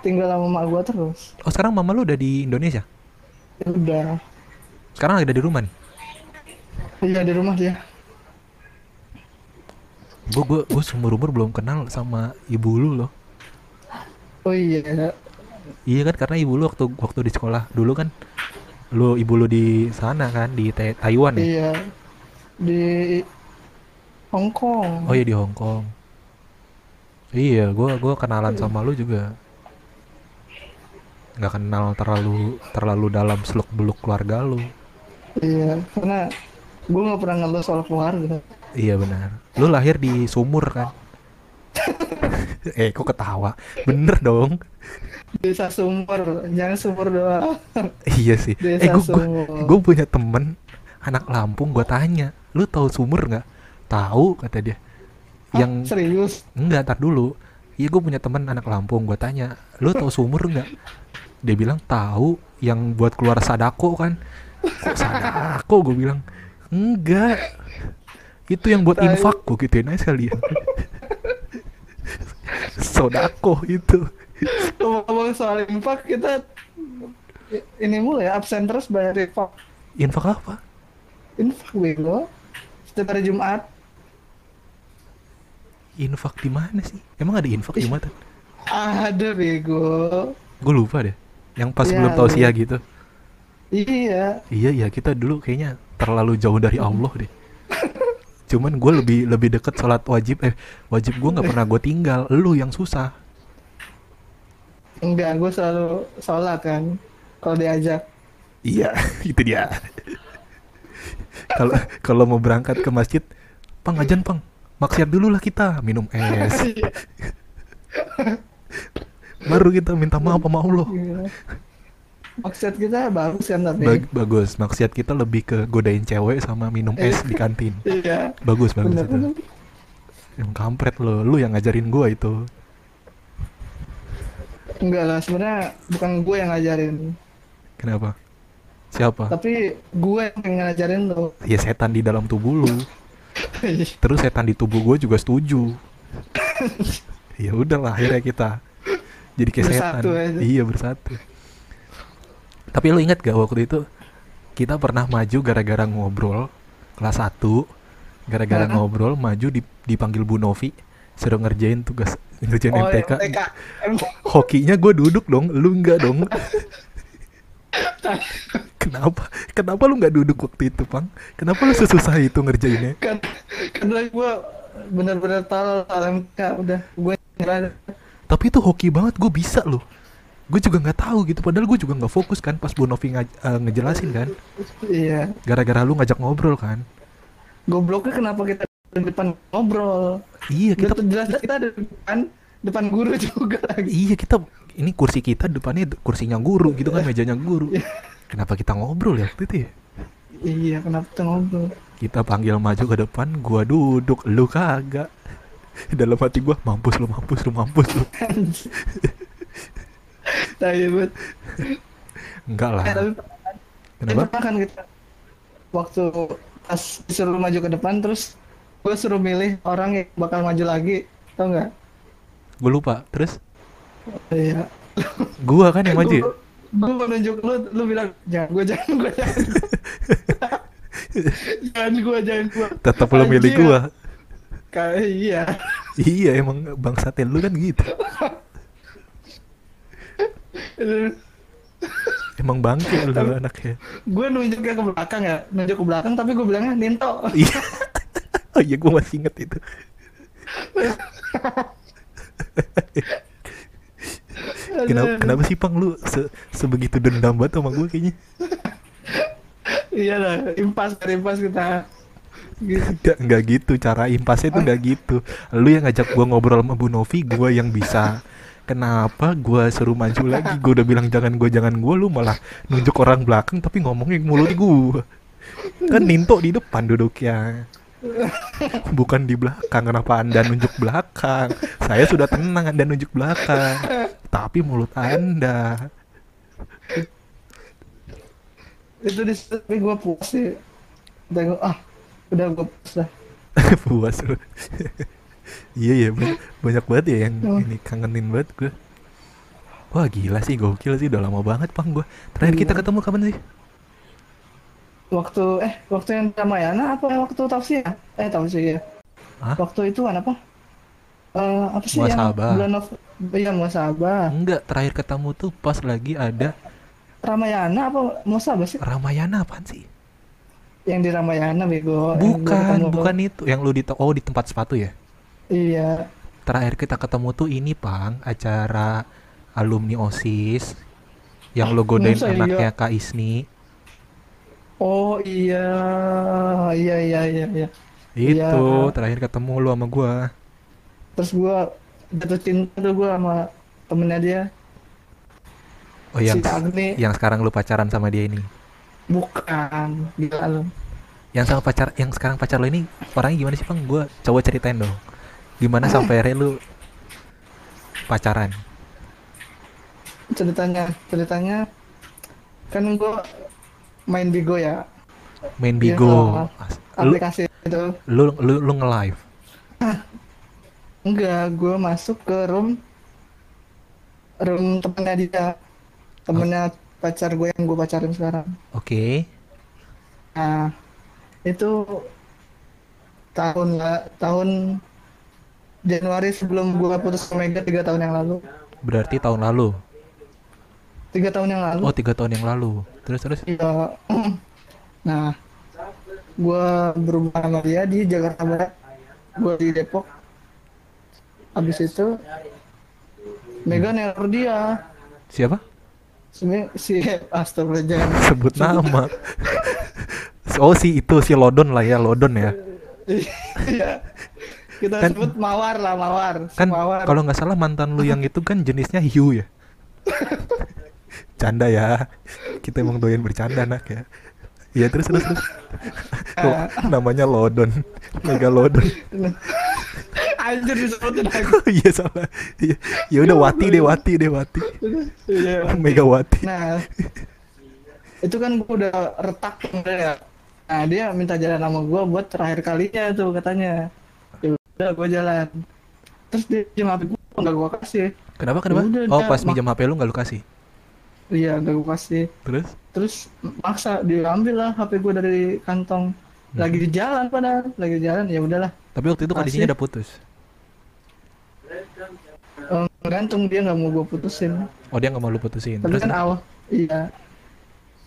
tinggal sama mama gua terus. Oh, sekarang mama lu udah di Indonesia? Udah. Sekarang lagi ada di rumah nih? Iya, di rumah dia. Gua, gua, gua seumur-umur belum kenal sama ibu lu loh. Oh iya. Iya kan, karena ibu lu waktu waktu di sekolah dulu kan, lu ibu lu di sana kan, di te- Taiwan ya? Iya, di Hong Kong. Oh iya, di Hong Kong. Iya, gue gue kenalan sama lu juga nggak kenal terlalu terlalu dalam seluk beluk keluarga lu. Iya, karena gue nggak pernah ngeluh soal keluarga. Iya benar. Lu lahir di sumur kan? eh, kok ketawa? Bener dong. Desa Sumur, jangan Sumur doang. Iya sih. Desa eh, gue punya temen anak Lampung, gue tanya, lu tahu Sumur nggak? Tahu, kata dia. Yang hah, serius? Enggak, tar dulu. Iya, gue punya teman anak Lampung, gue tanya, lu tau Sumur nggak? Dia bilang tahu, yang buat keluar sadako kan? Kok sadako? Gue bilang enggak. Itu yang buat infak, gue gituin aja sekalian. Sodako itu. Ngomong soal infak, kita ini mulai absen terus bayar infak. Infak apa? Infak bego. Setiap hari Jumat. Infak di mana sih? Emang ada infak di Jumatan? Ada bego. Gue lupa deh. Yang pas ya, belum tausiah gitu. Iya. Iya ya, kita dulu kayaknya terlalu jauh dari Allah deh. Cuman gue lebih lebih deket sholat wajib. Eh wajib gue nggak pernah gue tinggal. Lu yang susah. Enggak, gue selalu sholat kan. Kalau diajak. Iya, itu dia. Kalau kalau mau berangkat ke masjid, pang ajan pang. Maksiat dulu lah kita, minum es. Baru kita minta maaf sama Allah. Maksiat kita bagus kan tapi. Ba- bagus, maksiat kita lebih ke godain cewek sama minum es di kantin. Iya. Bagus, bagus. Bener, itu. Yang kampret lo, lu yang ngajarin gue itu. Enggak lah, sebenarnya bukan gue yang ngajarin. Kenapa? Siapa? Tapi gue yang ngajarin lo. Ya setan di dalam tubuh lu. Terus setan di tubuh gue juga setuju. Ya udahlah, akhirnya kita jadi kayak setan. Iya, bersatu. Tapi lo ingat gak waktu itu kita pernah maju gara-gara ngobrol kelas satu, gara-gara nah. ngobrol maju dipanggil Bu Novi suruh ngerjain tugas, ngerjain oh, M T K. M T K. Hokinya gue duduk dong, lu enggak dong. Kenapa? Kenapa lu nggak duduk waktu itu, Pang? Kenapa lu sesusah itu ngerjainnya? Kan, karena gue benar-benar tahu alhamdulillah udah gue nyerah. Tapi itu hoki banget, gue bisa loh. Gue juga nggak tahu gitu. Padahal gue juga nggak fokus kan pas Bu Novi ngaj- uh, ngejelasin kan. Iya. Gara-gara lu ngajak ngobrol kan. Gobloknya kenapa kita di depan ngobrol? Iya kita. Jelas kita di depan depan guru juga lagi. Iya kita. Ini kursi kita depannya kursinya guru gitu kan, mejanya guru. Kenapa kita ngobrol ya waktu itu ya? Iya, kenapa kita ngobrol? Kita panggil maju ke depan, gua duduk, lu kagak. Dalam hati gua, mampus lu, mampus lu, mampus lu. Tapi buat enggak lah. Eh, tapi Kenapa? Kita kan kita waktu pas disuruh maju ke depan terus gue suruh milih orang yang bakal maju lagi, tau nggak? Gue lupa, terus? Iya. Gue kan yang maju. Gue menunjuk lu, lu bilang jangan gue jangan gue jangan. Jangan gue jangan gue. Tetap lu milih gue. Kayak iya. Iya emang bangsatin lu kan gitu. Emang bangke lu anaknya. Gue nunjuknya ke belakang ya, nunjuk ke belakang tapi gue bilangnya Ninto. Iya. Oh iya gue masih inget itu. Kenapa, kenapa sih Pang lu se, sebegitu dendam banget sama gue kayaknya? Iya lah, impas impas kita. Gitu. Nggak gitu, cara impasnya tuh nggak gitu. Lu yang ngajak gue ngobrol sama Bu Novi, gue yang bisa. Kenapa gue seru maju lagi? Gue udah bilang jangan gue, jangan gue, lu malah nunjuk orang belakang tapi ngomongnya mulut gue. Kan Ninto di depan duduknya, bukan di belakang. Kenapa Anda nunjuk belakang? Saya sudah tenang, Anda nunjuk belakang tapi mulut Anda itu di tapi gue puas sih. Udah gue, ah udah gue puas lah. Puas lu. Iya ya, banyak banget ya yang oh. Ini kangenin banget gue. Wah gila sih, gokil sih, udah lama banget Pang gue. Terakhir iya. Kita ketemu kapan sih? Waktu eh waktu yang Ramayana apa waktu tafsir? Eh tafsir ya. Hah? Waktu itu apa? Uh, apa sih Muasabah. Yang bulan of ya Muasabah. Enggak, terakhir ketemu tuh pas lagi ada Ramayana apa Muasabah sih? Ramayana apaan sih? Yang di Ramayana bego. Bukan, bukan apa? Itu yang lu di to- oh di tempat sepatu ya? Iya. Terakhir kita ketemu tuh ini Pang, acara alumni OSIS yang lu godain Masa, anaknya iya. Kak Isni. Oh iya, iya iya iya iya. Itu, iya. Terakhir ketemu lu sama gua. Terus gua jatuh cinta tuh gua sama temennya dia. Oh si yang Arne. Yang sekarang lu pacaran sama dia ini. Bukan, gila lu. Yang sama pacar yang sekarang pacar lu ini orangnya gimana sih Bang? Gua coba ceritain dong. Gimana eh. sampai akhirnya lu pacaran? Ceritanya, ceritanya kan gua main Bigo ya. Main Bigo. Ya, aplikasi lu, itu. Lu lu lu nge-live. Ah, enggak, gue masuk ke room room temennya dia. Temennya oh. pacar gue yang gue pacarin sekarang. Oke. Okay. Nah, itu tahun tahun Januari sebelum gue putus sama Mega tiga tahun yang lalu. Berarti tahun lalu. Tiga tahun yang lalu. Oh, tiga tahun yang lalu. Terus terus. Iya. Nah, gue berhubungan sama dia di Jakarta Barat, gue di Depok. Abis itu, Mega neror dia. Siapa? Si, si Astagfirullah. Sebut nama. Oh si itu si Lodon lah ya, Lodon ya. Iya. Kita kan, sebut Mawar lah, Mawar. Kan kalau nggak salah mantan lu yang itu kan jenisnya hiu ya. Canda ya, kita emang doyan bercanda nak ya. Iya terus terus terus. Uh, namanya Lodon, Mega Lodon. Anjir disebutin aku. Iya salah. Ya udah Wati deh, Wati deh, Wati. Iya. Mega Wati. Nah, itu kan gue udah retak ya. Nah dia minta jalan sama gue buat terakhir kalinya tuh katanya. Ya udah gue jalan. Terus dia pinjam H P gue nggak gue kasih. Kenapa kenapa? Udah, oh pas pinjam H P lu nggak lu kasih? Iya nggak gue kasih. Terus? Terus maksa diambil lah H P gue dari kantong. Lagi di jalan padahal, lagi di jalan ya udahlah. Tapi waktu itu kondisinya udah putus. Um, gantung dia nggak mau gue putusin. Oh dia nggak mau lu putusin. Tapi terus kan awal, iya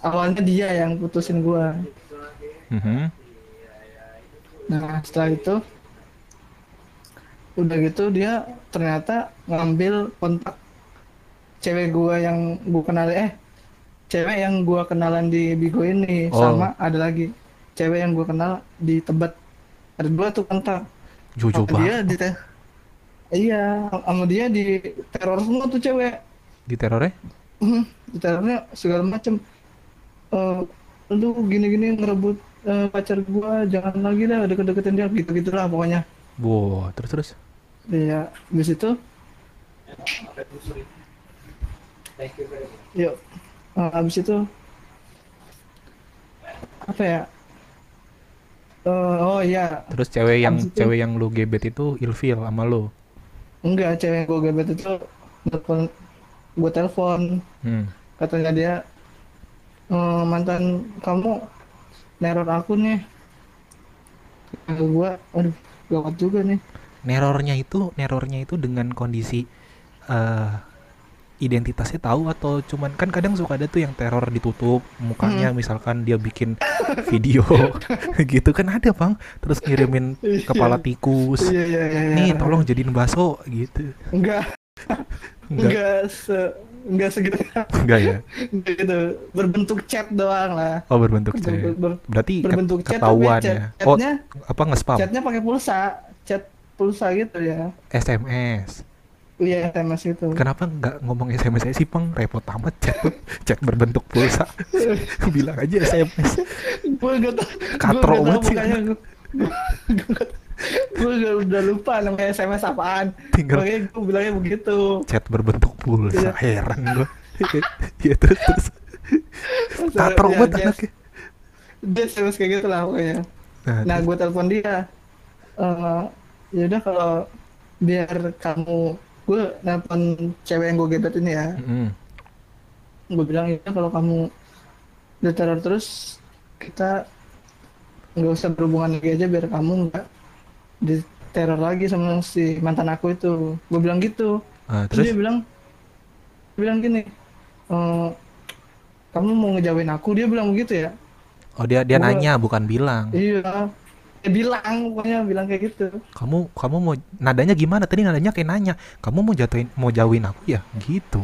awalnya dia yang putusin gue. Uh-huh. Nah setelah itu udah gitu dia ternyata ngambil kontak cewek gua yang gua kenal eh cewek yang gua kenalan di Bigo ini. Oh. Sama ada lagi cewek yang gua kenal di Tebet ada dua tuh kontak. Jujur banget dia diter- iya sama dia di teror semua tuh cewek di terornya uh, di terornya segala macem. Uh, lu gini-gini ngerebut uh, pacar gua jangan lagi lah deket-deketin dia gitu-gitulah pokoknya. Wow, terus-terus? Iya, habis itu yuk, habis itu apa ya? Uh, oh iya. Terus cewek yang Amsitu. cewek yang lu gebet itu ilfeel sama lu? Enggak, cewek yang gua gebet itu telepon, gua telepon. Hmm. Katanya dia, e, mantan kamu neror aku nih. Kata gua, aduh, gawat juga nih. Nerornya itu, nerornya itu dengan kondisi uh, identitasnya tahu atau cuman, kan kadang suka ada tuh yang teror ditutup mukanya, hmm. misalkan dia bikin video gitu kan ada, Bang, terus ngirimin kepala tikus, yeah, yeah, yeah, yeah. nih tolong jadiin bakso gitu. Enggak, enggak se enggak segitu. Enggak ya. Gitu. Berbentuk chat doang lah. Oh, berbentuk chat. Ber, ber, berarti berbentuk ket, chat ketahuan ya. Chat, oh, apa nge-spam? Chatnya pakai pulsa, chat pulsa gitu ya. S M S. Iya, S M S itu. Kenapa nggak ngomong S M S aja sih, Peng? Repot amat chat, chat berbentuk pulsa. Bilang aja S M S. Gue nggak tahu. Katro banget sih. Gue udah lupa namanya S M S apaan. Tinggal. Makanya gue bilangnya begitu. Chat berbentuk pulsa. Heran gue. Ya terus terus. Katro banget anaknya. Dia S M S kayak gitu lah pokoknya. Nah, nah gue telepon dia. Uh, ya udah kalau biar kamu, gue nelfon cewek yang gue gebet ini ya, mm-hmm. gue bilang ya kalau kamu diteror terus kita nggak usah berhubungan lagi aja biar kamu nggak diteror lagi sama si mantan aku itu, gue bilang gitu. Uh, terus? Terus dia bilang bilang gini, e, kamu mau ngejauhin aku, dia bilang begitu ya. Oh, dia dia gua, nanya bukan bilang. Iya, bilang pokoknya bilang kayak gitu. Kamu kamu mau, nadanya gimana tadi, nadanya kayak nanya. Kamu mau jatuhin, mau jauhin aku ya gitu.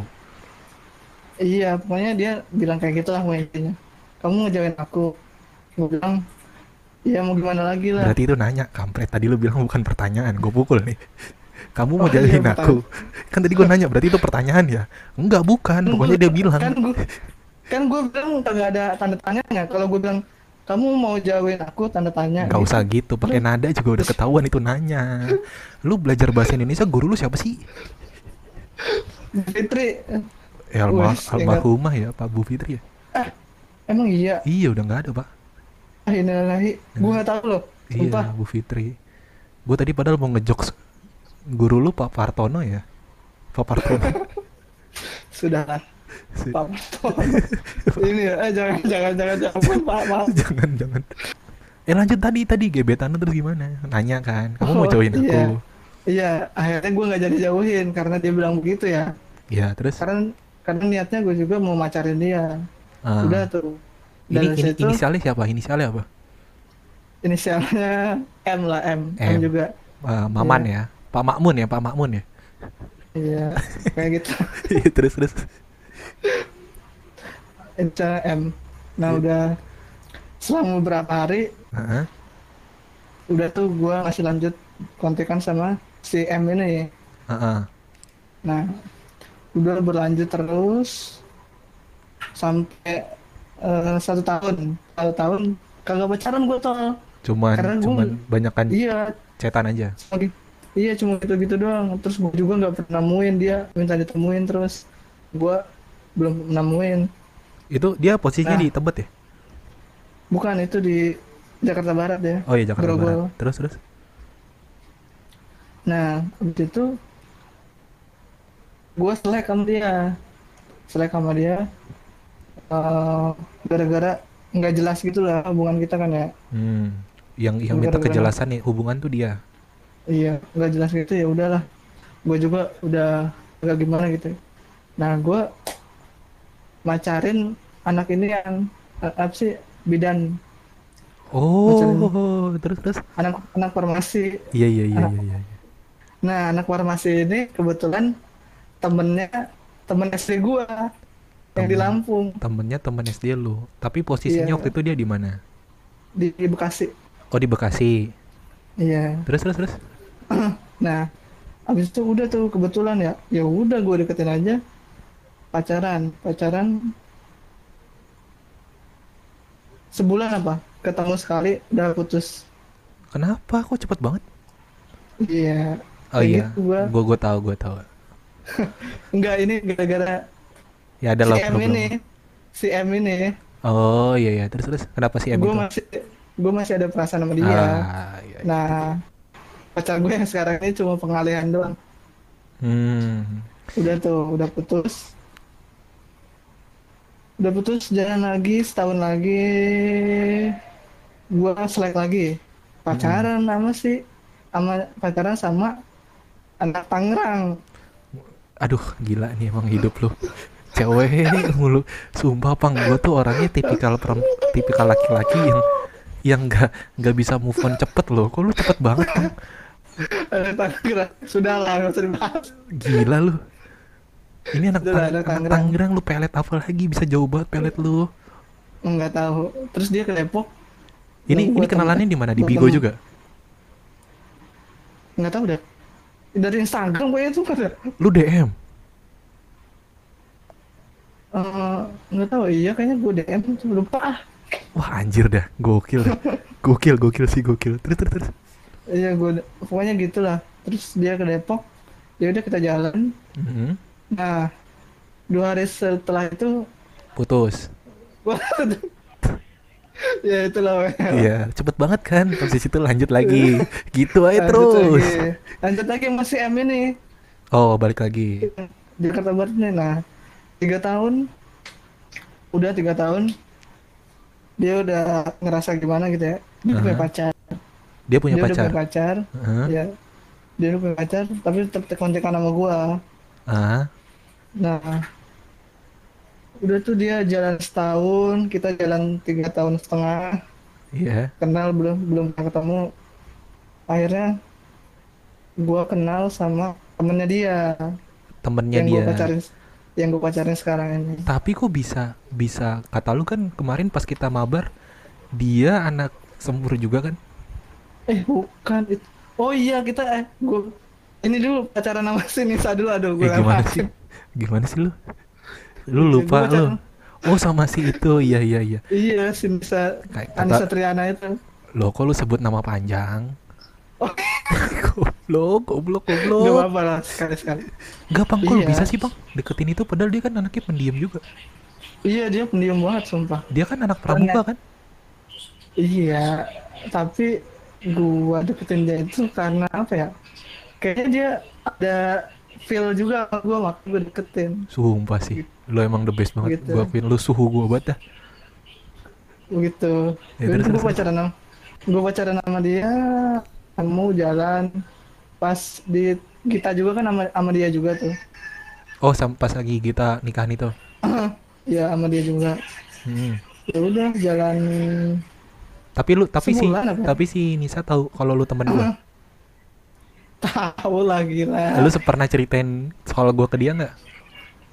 Iya, pokoknya dia bilang kayak gitulah intinya. Kamu mau jauhin aku. Gue bilang ya mau gimana lagi lah. Berarti itu nanya, kampret. Tadi lu bilang bukan pertanyaan, gue pukul nih. Kamu mau oh, jauhin iya, aku. Kan tadi gue nanya, berarti itu pertanyaan ya? Enggak, bukan. Pokoknya dia bilang. Kan gue kan gue bilang enggak ada tanda tanyanya. Kalau gue bilang kamu mau jauhin aku tanda tanya. Gak gitu. Usah gitu, pakai nada juga udah ketahuan itu nanya. Lu belajar bahasa Indonesia guru lu siapa sih? Bu Fitri. Ya, alma, Uish, almarhumah ya, Pak Bu Fitri ya? Eh, emang iya? Iya, udah gak ada, Pak. Ah, innalillahi. Gua gak tahu loh. Iya, Umpah. Bu Fitri. Gua tadi padahal mau ngejokes guru lu Pak Partono ya? Pak Partono. Sudahlah. Pak ini ya, eh, jangan jangan jangan jangan Pak, maaf. Jangan jangan. Eh, lanjut tadi tadi gebetan terus gimana? Nanya kan, kamu oh, mau jauhin iya. aku? Iya, akhirnya gue nggak jadi jauhin karena dia bilang begitu ya. Iya, terus? Karena karena niatnya gue juga mau macarin dia. Ah. Udah tuh. Dan ini, ini situ, inisialnya siapa? Inisialnya apa? Inisialnya M lah, M. M, M juga. Uh, Maman ya. ya, Pak Makmun ya, Pak Makmun ya. Iya, kayak gitu. Terus terus. H M. Nah yeah. udah selama beberapa hari uh-huh. udah tuh gue masih lanjut kontekan sama si M ini. uh-huh. Nah udah berlanjut terus sampai uh, satu tahun satu tahun kagak pacaran gue tuh, cuman karena cuman gua, banyakan iya, cetan aja iya cuma gitu-gitu doang. Terus gue juga nggak pernah nemuin dia, minta ditemuin terus gue belum nemuin. Itu dia posisinya nah, di Tebet ya? Bukan, itu di Jakarta Barat ya. Oh iya, Jakarta Barat. Barat. Terus terus. Nah, habis itu gue selek sama dia. Selek sama dia uh, gara-gara nggak jelas gitu lah hubungan kita kan ya. Hmm. Yang yang gara-gara minta kejelasan nih hubungan tuh dia. Iya, nggak jelas gitu ya udahlah. Gue juga udah nggak gimana gitu. Nah, gue macarin anak ini yang apa sih, bidan. Oh, terus terus anak anak farmasi. Iya iya iya anak, iya, iya. Nah, anak farmasi ini kebetulan temennya temen S D gua yang di Lampung. Temennya temen S D lu. Tapi posisinya iya. waktu itu dia di mana? Di, di Bekasi. Oh, di Bekasi. Iya. Terus terus terus. Nah, abis itu udah tuh kebetulan ya. Ya udah gua deketin aja. Pacaran, pacaran sebulan apa? Ketemu sekali udah putus. Kenapa? Kok cepet banget? Iya. Yeah. Oh iya. Gua gua tahu, gua tahu. Enggak, ini gara-gara ya ada si M ini. Si M ini Oh iya iya, terus terus kenapa sih M gua itu? Masih, gue masih ada perasaan sama dia. Ah, iya, iya. Nah pacar gue yang sekarang ini cuma pengalihan doang. Hmm. Udah tuh, udah putus. Udah putus, jalan lagi, setahun lagi gue selek lagi. Pacaran hmm. sama sih, sama pacaran sama anak Tangerang. Aduh gila nih emang hidup lu. Cewek ini mulu. Sumpah Pang, gue tuh orangnya tipikal peremp- tipikal laki-laki yang yang nggak nggak bisa move on cepet loh. Kok lu cepet banget Pang? Tangerang, sudah lah, nggak usah dibahas. Gila lu. Ini anak, Tang- anak Tangerang. Tangerang, lu pelet apa lagi? Bisa jauh banget pelet lu. Nggak tahu. Terus dia ke Depok. Ini ini kenalannya di mana? Di Bigo temen. Juga? Nggak tahu deh. Dari Instagram gue itu kan. Lu D M? Uh, nggak tahu. Iya kayaknya gue D M lupa ah. Wah anjir dah, gokil dah. Gokil, gokil sih gokil. Terus terus terus. Iya gue, pokoknya gitulah. Terus dia ke Depok. Ya udah kita jalan. Mm-hmm. Nah dua hari setelah itu putus. Ya itulah. Iya cepet banget kan. Terus itu lanjut lagi. Gitu aja lanjut terus. Lagi. Lanjut lagi masih M ini. Oh balik lagi. Jakarta Barat nih. Nah tiga tahun. Udah tiga tahun. Dia udah ngerasa gimana gitu ya. Dia uh-huh. punya pacar. Dia punya dia pacar. Dia punya pacar. Uh-huh. Ya. Dia punya pacar. Tapi tetap kontekan sama gua. Uh-huh. Nah. Udah tuh dia jalan setahun, kita jalan tiga tahun setengah. Iya. Yeah. Kenal belum belum ketemu. Akhirnya gua kenal sama temennya dia. Temennya yang dia. Gua pacarin, yang gua pacarin sekarang ini. Tapi kok bisa bisa kata lu kan kemarin pas kita mabar dia anak Sempur juga kan? Eh bukan itu. Oh iya kita eh gua ini dulu pacaran sama si Nisa dulu. Aduh gua eh, gimana sih? Gimana sih lu? Lu lupa lu. Oh sama si itu. Iya iya iya. Iya si Nisa, Anisa Satriyana itu. Loh kok lu sebut nama panjang? Oh. Goblok, goblok, goblok. Enggak apa-apa lah sekali-sekali. Enggak Bang, kok iya. Lu bisa sih Bang deketin itu padahal dia kan anaknya pendiam juga. Iya dia pendiam banget sumpah. Dia kan anak pramuka kan? Iya, tapi gua deketin dia itu karena apa ya? Kayaknya dia ada feel juga sama gue waktu gue deketin. Sumpah sih, gitu. Lo emang the best banget gitu. Gue akuin, lo suhu gue banget dah. Begitu, ya, terus, gue pacaran sama Gue pacaran sama dia, kamu jalan. Pas di, kita juga kan sama, sama dia juga tuh. Oh, pas lagi kita nikahan itu? Ya, sama dia juga. Hmm. Ya udah jalan. Tapi lu, tapi Semulan, si, apa? tapi si Nisa tahu kalau lu temen gue? Tahu lah gila. Lu pernah ceritain soal gue ke dia nggak?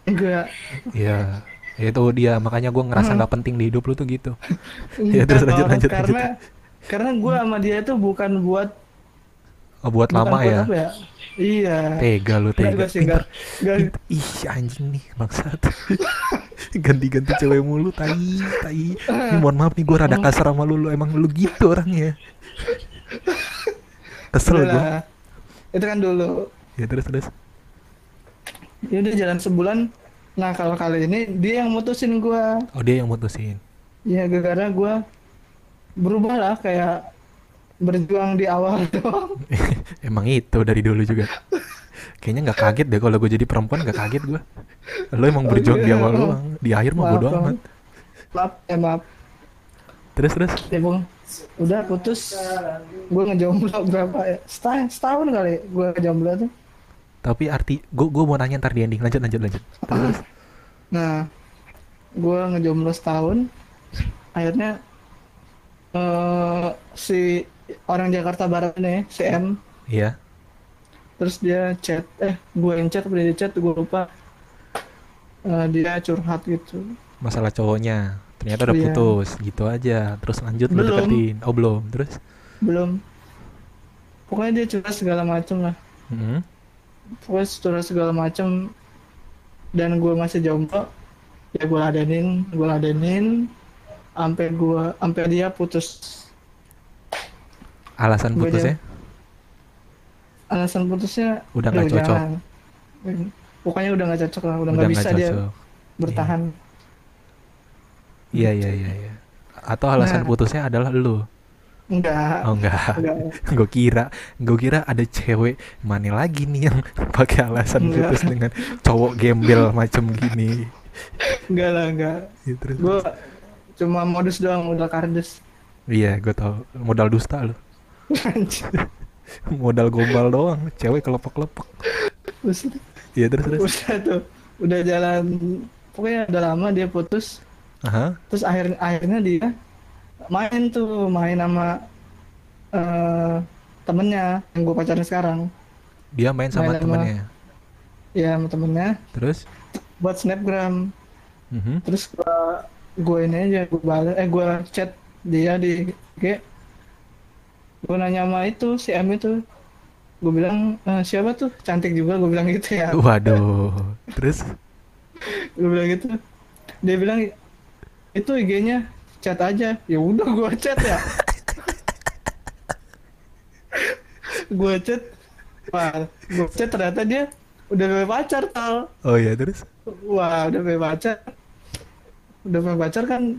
Enggak. Iya, itu dia makanya gue ngerasa nggak hmm. penting di hidup lu tuh gitu. Ya terus lanjut lanjut karena, lanjut. Karena gue sama dia itu bukan buat. Oh, buat bukan lama buat ya? ya? Iya. Tega lu tega. Pinter. Ih anjing nih maksud. Ganti-ganti cewek mulu, tai, tai. Ini mohon maaf nih gue rada kasar sama lu, lu emang lu gitu orangnya. Kesel gue. Itu kan dulu. Ya terus terus. Ya udah jalan sebulan. Nah kalau kali ini dia yang mutusin gua. Oh dia yang mutusin. Ya gara-gara gua berubah lah kayak berjuang di awal doang. Emang itu dari dulu juga. Kayaknya nggak kaget deh kalau gua jadi perempuan nggak kaget gua. Lo emang berjuang oh, di awal doang. Di akhir mah bodo amat. Maaf ya maaf. Terus terus. Ya, bang. Udah putus, gue ngejomblo berapa ya? Setahun, setahun kali gue ngejomblo tuh. Tapi arti, gue gue mau nanya ntar di ending, lanjut lanjut lanjut. Terus. Nah, gue ngejomblo setahun, akhirnya uh, si orang Jakarta Barat nih, si M. Iya. Terus dia chat, eh gue yang chat, dia chat, gue lupa. Uh, dia curhat gitu. Masalah cowoknya. Ternyata udah iya. putus, gitu aja. Terus lanjut belum. Deketin. Oh belum, terus? Belum. Pokoknya dia curhat segala macem lah. Mm-hmm. Pokoknya curhat segala macem. Dan gue masih jomblo. Ya gue ladenin, gue ladenin. Sampai gue, sampai dia putus. Alasan gua putusnya? Dia, alasan putusnya? Udah nggak cocok. Jangan. Pokoknya udah nggak cocok lah, udah nggak bisa cocok. Dia bertahan. Iya. Iya iya iya. Ya. Atau alasan nah. putusnya adalah lu? Enggak. Oh enggak. enggak. Gue kira, gue kira ada cewek mana lagi nih yang pakai alasan enggak. putus dengan cowok gembel macam gini. Enggak lah enggak. Ya, gue cuma modus doang, modal kardes. Iya, gue tau. Modal dusta lu. Modal gombal doang. Cewek kelepek-kelepek. Iya terus terus. Udah tuh, udah jalan. Pokoknya udah lama dia putus. Aha. Terus akhir akhirnya dia main tuh main sama uh, temennya yang gue pacarnya sekarang. Dia main sama main temennya. Iya sama temennya. Terus? Buat snapgram. Mm-hmm. Terus gue gue ini aja gue balas eh gue chat dia di G. Gue nanya sama itu si M itu. Gue bilang e, siapa tuh cantik juga gue bilang gitu ya. Waduh. Terus? Gue bilang gitu. Dia bilang itu I G-nya chat aja. Ya udah gue chat ya. gue chat. Wah, gue chat ternyata dia udah punya pacar, Tal. Oh iya, terus? Wah, udah punya pacar. Udah punya pacar kan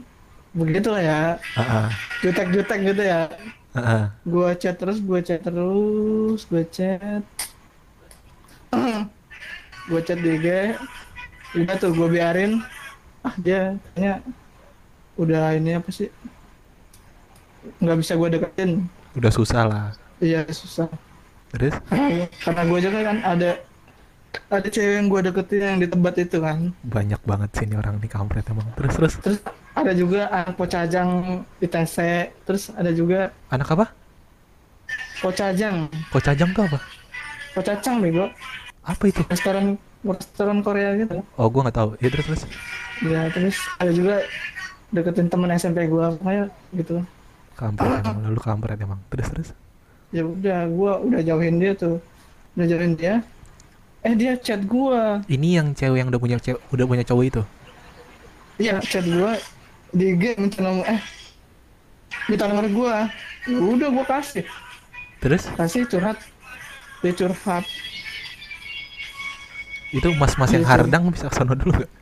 begitulah ya. Uh-uh. Jutek-jutek gitu ya. Uh-uh. Gue chat terus, gue chat terus, gue chat. gue chat di I G. Udah tuh gue biarin. Ah, dia kayaknya udah ini apa sih nggak bisa gue deketin, udah susah lah. Iya susah. Terus karena gue juga kan ada ada cewek yang gue deketin yang di Tebet itu kan, banyak banget sih ini orang nih kampret emang. Terus terus terus ada juga anak Pocajang I T C. Terus ada juga anak apa Pocajang. Pocajang tuh apa? Pocajang bego, apa itu? Restoran restoran Korea gitu. Oh gue nggak tahu ya. Terus terus ya terus ada juga deketin temen S M P gua, kayak gitu. Kampret emang, lalu kampret emang. Terus terus. Ya udah, gua udah jauhin dia tuh. Udah jauhin dia. Eh dia chat gua. Ini yang cewek yang udah punya cewek, udah punya cowok itu. Iya, chat gua di I G minta nomor eh minta nomor gua. Ya udah gua kasih. Terus? Kasih curhat. Dia curhat. Itu mas-mas yang hardang bisa kesana dulu enggak?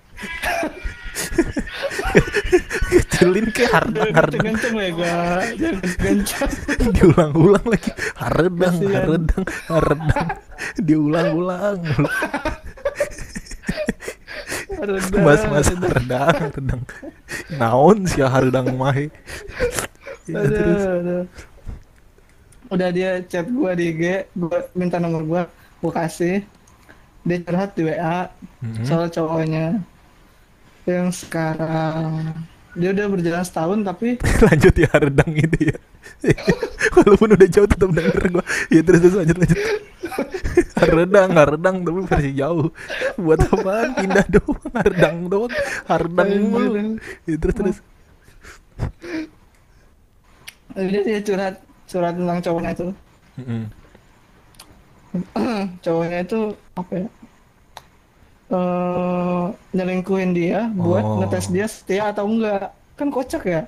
Kecilin ke hardang hardang kenceng ya gua kenceng diulang-ulang lagi hardang hardang hardang diulang-ulang mas-mas hardang hardang naon sih hardang mahe. Ya, terus udah dia chat gua di I G, gua minta nomor gua, gua kasih. Dia curhat di W A mm-hmm. soal cowoknya yang sekarang. Dia udah berjalan setahun tapi lanjut ya hardang gitu ya. Walaupun udah jauh tetap denger gua. Ya terus terus lanjut lanjut. Hardang hardang tapi masih jauh. Buat apaan pindah doang hardang doang. Hardang mulu. Ya terus terus. Jadi dia curhat curhat tentang cowoknya itu. Mm-hmm. Cowoknya itu apa ya? Uh, nyelingkuhin dia buat oh. ngetes dia setia atau enggak. Kan kocak ya.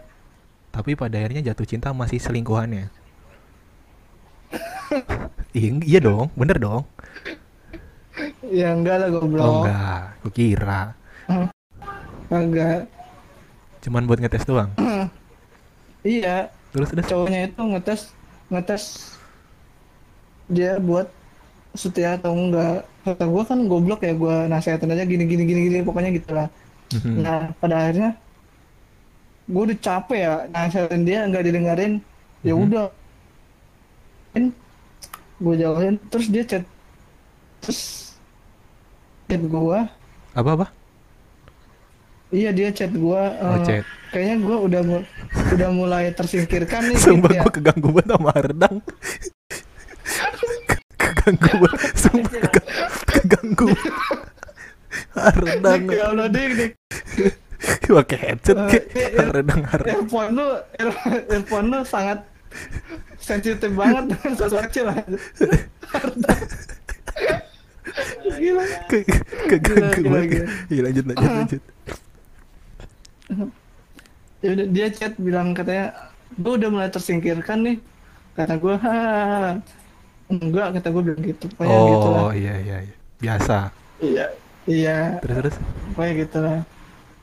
Tapi pada akhirnya jatuh cinta masih selingkuhannya. I- iya dong, bener dong. Ya enggak lah goblok. Oh enggak, gue kira uh, enggak. Cuman buat ngetes doang? Uh, iya. Terus udah cowoknya itu ngetes ngetes dia buat setia atau enggak. Kata gue kan goblok ya, gue nasihatin aja gini gini gini gini pokoknya gitulah. Mm-hmm. Nah pada akhirnya gue udah capek ya nasihatin dia nggak didengarin. Mm-hmm. Ya udah gue jauhin. Terus dia chat terus chat gue apa apa iya dia chat gue oh, uh, kayaknya gue udah mu- udah mulai tersingkirkan nih. Sumpah gitu ya. Gue keganggu banget sama Hardang. Keganggu banget, sumpah keganggu Hardang. Ya Allah ding ding. Pakai headset ke Hardang Hardang. Earphone lu, earphone lu sangat sensitif banget dengan sesuatu lah. Gila. Keganggu banget. Iya lanjut lanjut lanjut. Dia chat bilang katanya, gue udah mulai tersingkirkan nih karena gue enggak kata gue bilang gitu, pokoknya oh, gitu lah. Oh iya iya biasa. Iya iya. Terus terus. Pokoknya gitu lah.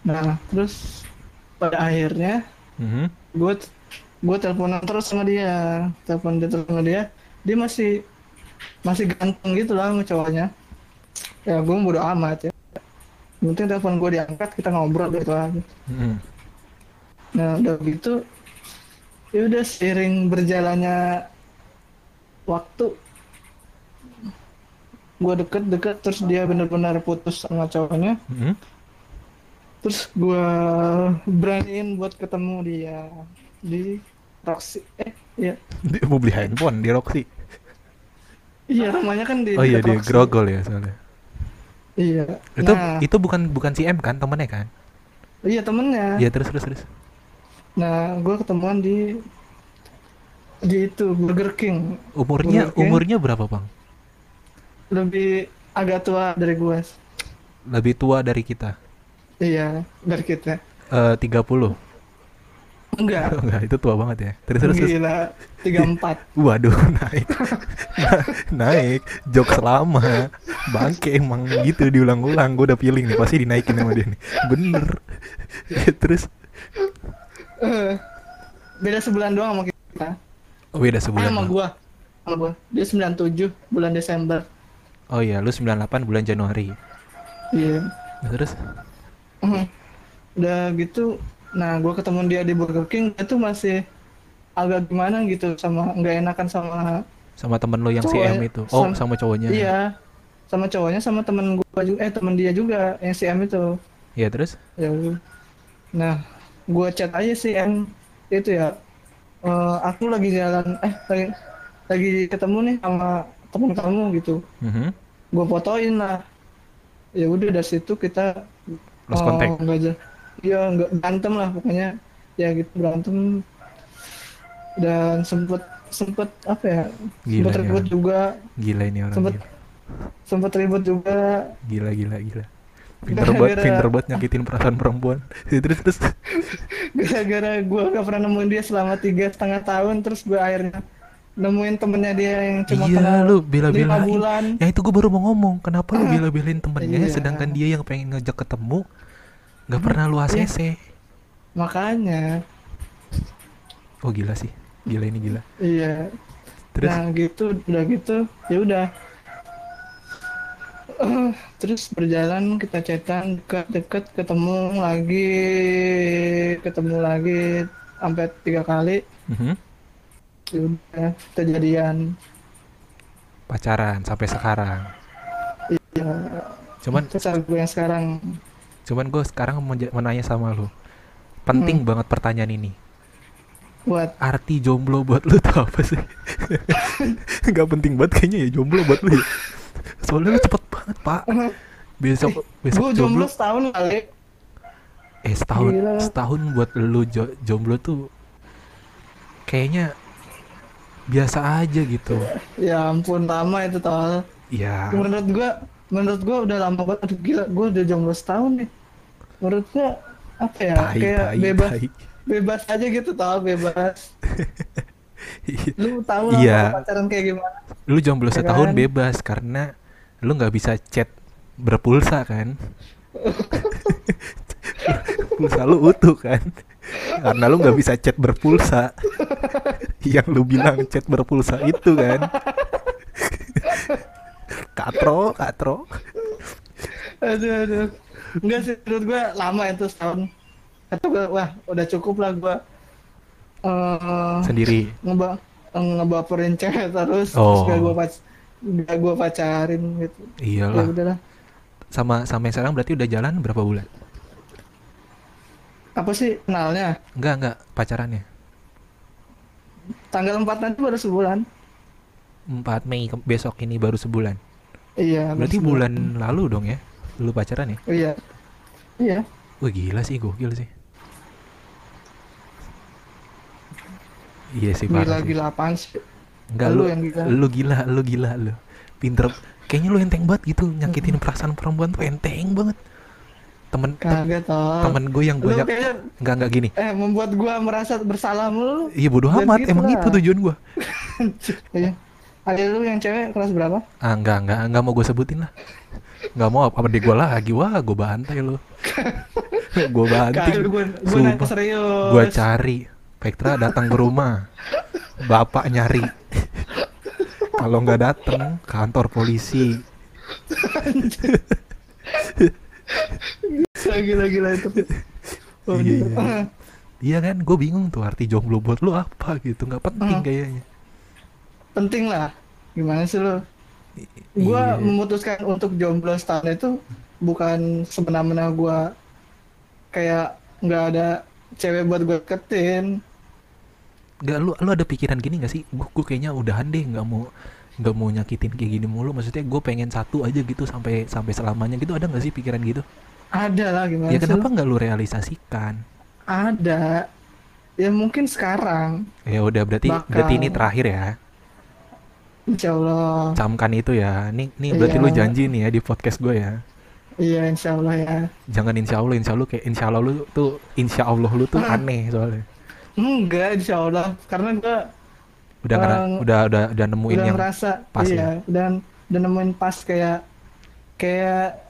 Nah terus pada akhirnya mm-hmm. gue gue teleponan terus sama dia, telepon dia terus sama dia, dia masih masih ganteng gitu lah cowoknya. Ya gue bodo amat ya. Mungkin telepon gue diangkat, kita ngobrol gitu lah. Mm-hmm. Nah udah gitu, ya udah seiring berjalannya waktu, gue deket-deket terus dia benar-benar putus sama cowoknya. Mm-hmm. Terus gue beraniin buat ketemu dia di Roxy. Eh iya, dia mau beli handphone di Roxy. Iya, namanya kan di, oh iya, di Grogol ya soalnya. Iya, itu nah, itu bukan bukan si M kan, temennya kan? Iya temennya. Iya, terus terus terus. Nah gue ketemuan di di itu Burger King. Umurnya Burger King. Umurnya berapa bang? Lebih agak tua dari gua. Lebih tua dari kita? Iya, dari kita. Eh, tiga puluh? Enggak. Enggak, itu tua banget ya. Terus-terus. Gila, tiga puluh empat. Waduh, naik. Naik, jokes lama. Bangke emang gitu, diulang-ulang. Gua udah feeling nih, pasti dinaikin sama dia nih. Bener. Terus? Uh, beda sebulan doang sama kita. Oh, beda sebulan. Ah, sama gua. Sama gua. Dia sembilan puluh tujuh bulan Desember. Oh iya, lu sembilan puluh delapan bulan Januari. Iya. Nah, terus? Uh, udah gitu, nah gue ketemu dia di Burger King, dia tuh masih agak gimana gitu, sama nggak enakan sama sama temen lo yang si M itu. Oh, sama, sama cowoknya. Iya, sama cowoknya, sama temen gue juga, eh temen dia juga yang si M itu. Iya, terus? Ya, nah gue chat aja si M itu ya, uh, aku lagi jalan, eh lagi, lagi ketemu nih sama temen kamu gitu. Mm-hmm. Gue fotoin lah. Ya udah dari situ kita lost oh, contact. Enggak aja. Iya, enggak berantem lah pokoknya. Ya gitu berantem. Dan sempet sempet apa ya? Gila, sempet ribut orang. Juga. Gila ini orang. Sempet gila. Sempet ribut juga. Gila gila gila. Pinter banget, pinter banget nyakitin perasaan perempuan. Terus terus. Gara-gara gue gak pernah nemuin dia selama tiga setengah tahun, terus gue akhirnya nemuin temennya dia yang cuma iya, lu bela-belain. Ya itu gue baru mau ngomong, kenapa lu bela-belain temennya, iya, sedangkan dia yang pengen ngejak ketemu nggak pernah lu A C C. Makanya. Oh gila sih, gila ini gila. Iya. Terus? Nah gitu, udah gitu, ya udah. Uh, terus berjalan kita cetan deket-deket, ketemu lagi, ketemu lagi sampai tiga kali. Mm-hmm. Udah kejadian pacaran sampai sekarang. Iya. Cuman pacar gue yang sekarang. Cuman gue sekarang menanya sama lu. Penting hmm. banget pertanyaan ini. Buat arti jomblo buat lu tuh apa sih? Gak penting banget kayaknya ya jomblo buat lu. Soalnya lu cepet banget pak. Besok eh, besok jomblo, jomblo setahun kali. Eh setahun Gila. Setahun buat lu jo- jomblo tuh kayaknya biasa aja gitu. Ya ampun lama itu tol. Iya. Menurut gua, menurut gua udah lama banget. Aduh, gila, gua udah jomblo setahun nih. Menurut gua apa ya? Tai, kayak tai, bebas, tai. Bebas aja gitu tol, bebas. Lu tahu lah ya, pacaran kayak gimana? Lu jomblo ya setahun kan? Bebas karena lu nggak bisa chat berpulsa kan? Pulsa lu utuh kan? Karena lu nggak bisa chat berpulsa. Yang lu bilang chat berpulsa itu kan. Katro, katro. Aduh, aduh. Enggak sih, menurut gue lama itu setahun. Kata gue, wah udah cukup lah gue uh, sendiri ngeba- ngebaperin cewek terus. Oh. Terus gak gue pac- gak gue pacarin gitu. Iyalah. Ya udahlah. Sama sampai sekarang berarti udah jalan berapa bulan? Apa sih kenalnya? Enggak, enggak, pacarannya. Tanggal empat nanti baru sebulan. Empat Mei besok ini baru sebulan. Iya. Berarti bulan sebulan. Lalu dong ya lu pacaran ya? Iya. Iya. Wah gila sih, gokil sih. Iya sih parah. Gila-gila apaan sih? Enggak, lu, lu yang gila. Lu gila, lu gila lu. Pinter. Kayaknya lu enteng banget gitu, nyakitin perasaan perempuan tuh enteng banget. Temen Kaget, temen gue yang banyak nggak nggak gini eh membuat gue merasa bersalah mulu. Iya bodoh amat gitu emang lah. Itu tujuan gue. Ada lu yang cewek kelas berapa? Ah nggak nggak nggak mau gue sebutin lah, nggak mau apa-apa di gue lagi. Wah gue bantai lu. Gue banting. Gue nangis serius. Gue cari. Fake Tryan datang ke rumah. Bapak nyari. Kalau nggak datang, kantor polisi. Gila-gila itu. Oh, iya, iya. Ah. Iya kan, gue bingung tuh arti jomblo buat lu apa gitu, nggak penting ah. kayaknya. Penting lah, gimana sih lu? I- gue iya. memutuskan untuk jomblo setahun itu bukan semena-mena gue kayak nggak ada cewek buat gue deketin. Gak, lu lu ada pikiran gini nggak sih? Gue kayaknya udahan deh, nggak mau nggak mau nyakitin kayak gini mulu. Maksudnya gue pengen satu aja gitu sampai sampai selamanya gitu, ada nggak sih pikiran gitu? Ada lah, gimana ya, kenapa nggak lu realisasikan? Ada ya, mungkin sekarang ya udah berarti bakal. Berarti ini terakhir ya, insyaallah camkan itu ya. Nih nih berarti iya. Lu janji nih ya di podcast gue ya? Iya, insyaallah ya. Jangan insyaallah insyaallah kayak insyaallah lu tuh insyaallah lu tuh ah. aneh soalnya. Enggak, insyaallah karena gue udah um, ngera- udah udah udah nemuin udah yang merasa, pas iya, ya dan udah nemuin pas kayak kayak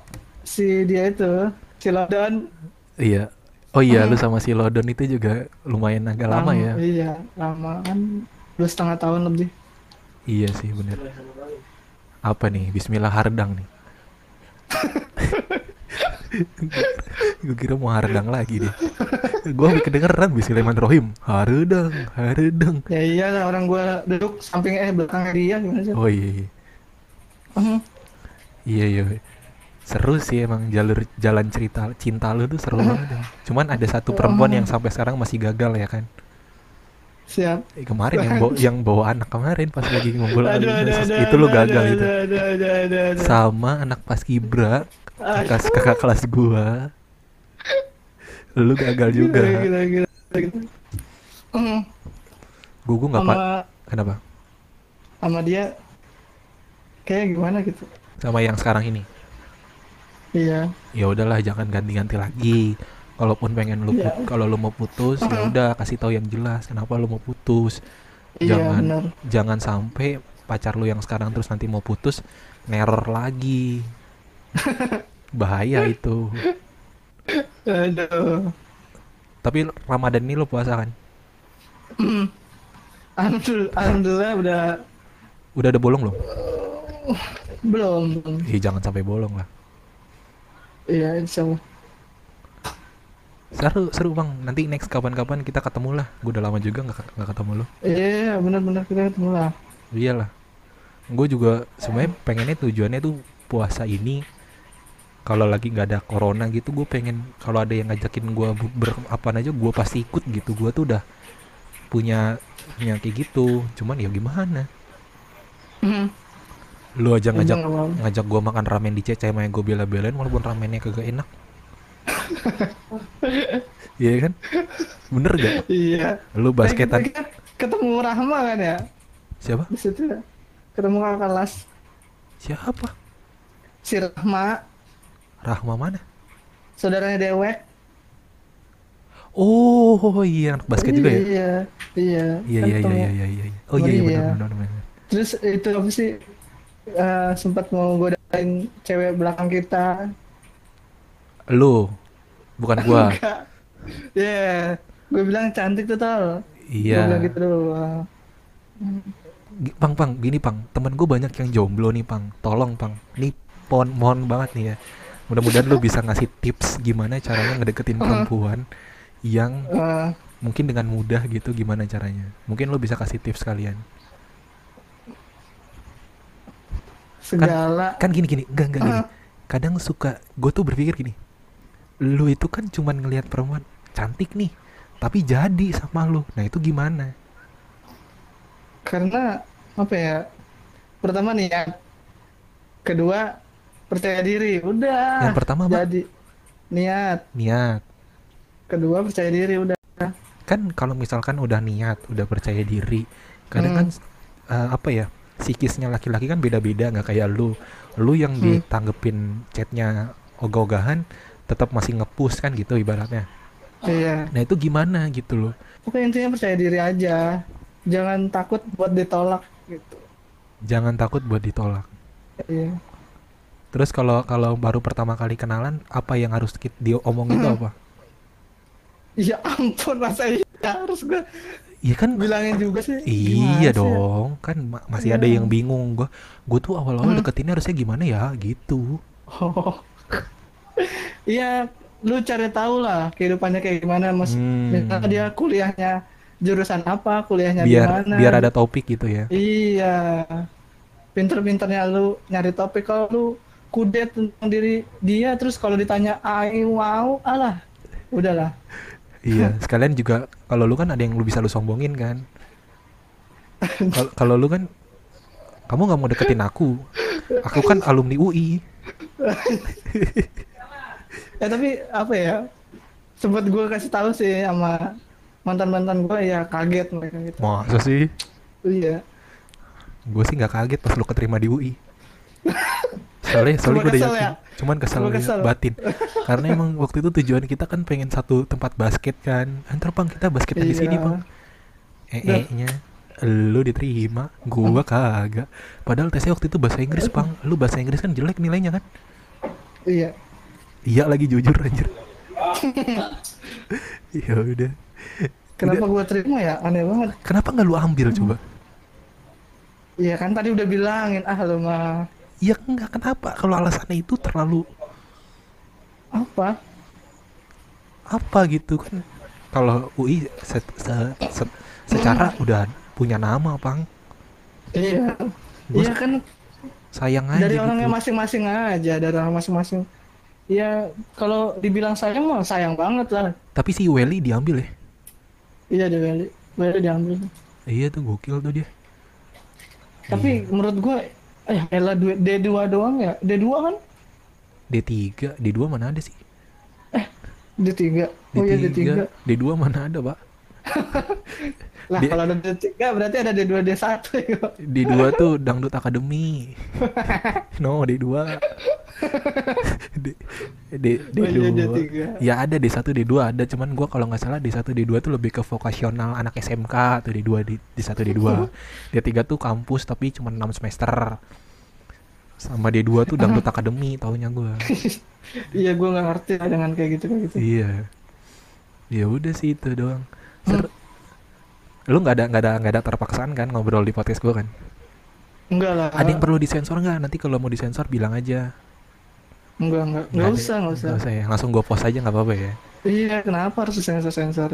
si dia itu Cilodon. Iya. Oh iya, hmm. lu sama si Lodon itu juga lumayan agak lama, lama ya? Iya, lama kan, dua setengah tahun lebih. Iya sih, bener. Apa nih, Bismillah Hardang nih? Gue kira mau Hardang lagi deh. Gue mikir dengeran Bismillahirrahmanirrahim. Hardang, Hardang. Ya iya, orang gue duduk samping eh belakang dia gimana sih? Oh iya, iya. Uh-huh. Iya, iya. Seru sih emang jalur jalan cerita cinta lu tuh seru banget. Cuman ada satu perempuan yang sampai sekarang masih gagal ya kan? Siap. Eh, kemarin yang bawa, yang bawa anak kemarin pas lagi ngumpul itu lu gagal itu. Sama anak paskibra kakak kakak kelas gua. Lu gagal juga. Gua gua nggak pak. Kenapa? Sama dia kayak gimana gitu? Sama yang sekarang ini. Iya. Ya udahlah, jangan ganti-ganti lagi. Kalaupun pengen lu, yeah. kalau lu mau putus, uh-huh. ya udah kasih tahu yang jelas kenapa lu mau putus. Iya, jangan bener. Jangan sampai pacar lu yang sekarang terus nanti mau putus neror lagi. Bahaya itu. Aduh. Tapi Ramadan ini lu puasa kan? Alhamdulillah udah. Udah ada bolong belum? Belum. Ih, jangan sampai bolong lah. Iya, insyaallah. Seru, seru bang. Nanti next kapan-kapan kita ketemu lah. Gue udah lama juga nggak nggak ketemu lo. Iya, benar-benar kita ketemu lah. Iyalah. Gue juga sebenarnya pengennya tujuannya tuh puasa ini. Kalau lagi nggak ada corona gitu, gue pengen kalau ada yang ngajakin gue berapaan aja, gue pasti ikut gitu. Gue tuh udah punya yang kayak gitu. Cuman ya gimana? Mm. Lu aja ngajak Enggak, ngajak gue makan ramen di C C M yang gue bela-belain walaupun ramennya kagak enak. Iya kan? Bener gak? Iya. Lu basketan. Ketemu Rahma kan ya? Siapa? Di situ ketemu kakak kelas. Siapa? Si Rahma. Rahma mana? Saudaranya Dewek. Oh, oh, oh iya, anak basket iya, juga ya? Iya, iya. Iya, iya, iya, iya, iya. Oh iya, iya, bener, bener, bener. Terus itu apa sih? Uh, sempat mau godain cewek belakang kita. Lu? Bukan gua. Iya, yeah. Gua bilang cantik tuh tol. Iya. Gua bilang gitu dulu. Pang, pang, gini pang, temen gua banyak yang jomblo nih pang. Tolong pang, nih pon, mohon banget nih ya. Mudah-mudahan lu bisa ngasih tips gimana caranya ngedeketin perempuan uh. yang uh. mungkin dengan mudah gitu, gimana caranya. Mungkin lu bisa kasih tips kalian. Segala. Kan, kan gini gini, enggak enggak gini. Uh. Kadang suka gue tuh berpikir gini. Lu itu kan cuman ngelihat perempuan cantik nih, tapi jadi sama lu. Nah, itu gimana? Karena apa ya? Pertama niat. Kedua, percaya diri. Udah. Yang pertama apa? Jadi niat. Niat. Kedua, percaya diri udah. Kan kalau misalkan udah niat, udah percaya diri, kadang hmm. kan uh, apa ya? Psikisnya laki-laki kan beda-beda, nggak kayak lu lu yang hmm. ditanggepin chatnya ogah-ogahan tetap masih nge-push kan gitu ibaratnya. Iya. Nah itu gimana gitu loh. Oke, intinya percaya diri aja, jangan takut buat ditolak gitu. Jangan takut buat ditolak. Iya. Terus kalau kalau baru pertama kali kenalan, apa yang harus diomongin itu apa? Ya ampun, rasanya harus gue ya kan bilangin juga sih. Iya dong ya? Kan ma masih ya. Ada yang bingung gue gue tuh awal-awal hmm. deketinnya harusnya gimana ya gitu. Oh iya. Lu cari tahu lah kehidupannya kayak gimana, mas. Hmm. Dia kuliahnya jurusan apa, kuliahnya biar, gimana, biar ada topik gitu ya. Iya, pinter-pinternya lu nyari topik. Kalau lu kudet tentang diri dia, terus kalau ditanya I wow, alah udahlah. Iya, sekalian juga kalau lu kan ada yang lu bisa lu sombongin kan. Kalau lu kan, kamu nggak mau deketin aku, aku kan alumni U I. Ya tapi apa ya, sempat gue kasih tahu sih sama mantan-mantan gue, ya kaget mereka gitu. Masa sih? Iya. Gue sih nggak kaget pas lu keterima di U I. Soalnya, soalnya gue udah yakin, ya? Cuman kesel, kesel. Ya, batin. Karena emang waktu itu tujuan kita kan pengen satu tempat basket kan. Antar bang, kita basket di iya. sini bang. E-e-nya lu diterima, gue kagak. Padahal tesnya waktu itu bahasa Inggris bang. Lu bahasa Inggris kan jelek nilainya kan? Iya. Iya lagi jujur anjir. Ya udah. Kenapa udah. Gua terima ya? Aneh banget. Kenapa nggak lu ambil hmm. coba? Iya kan tadi udah bilangin ah lu mah. Iya enggak, kenapa? Kalau alasannya itu terlalu apa? Apa gitu kan? Kalau U I se se se secara hmm. udah punya nama, Pang. Iya. Gua iya kan sayang aja. Dari gitu. Orangnya masing-masing aja, dari orang masing-masing. Ya kalau dibilang sayang mah sayang banget lah. Tapi si Welly diambil ya? Iya di Welly, Welly diambil. Iya tuh gokil tuh dia. Tapi iya. menurut gua, eh elah D dua doang ya? D dua kan? D tiga, D dua mana ada sih? Eh D tiga, oh iya D tiga. D dua mana ada pak? Lah kalau ada D tiga berarti ada D dua, D satu ya? D dua tuh Dangdut Akademi. No D dua. D, D, D dua. Ya ada D satu, D dua ada, cuman gua kalau nggak salah D satu, D dua tuh lebih ke vokasional anak S M K atau D dua, D, D satu, D dua. D tiga tuh kampus tapi cuma enam semester. Sama D dua tuh Dangdut Akademi taunya gua. Iya, gua nggak ngerti dengan kayak gitu kayak gitu. Iya. Ya udah sih itu doang. Ser- hmm. Lu nggak ada nggak ada nggak ada terpaksaan kan ngobrol di podcast gua kan? Enggak lah. Ada yang perlu disensor nggak? Nanti kalau mau disensor bilang aja. Enggak, enggak, enggak usah, enggak usah. Enggak usah ya, langsung gue post aja enggak apa-apa ya. Iya, kenapa harus sensor-sensor?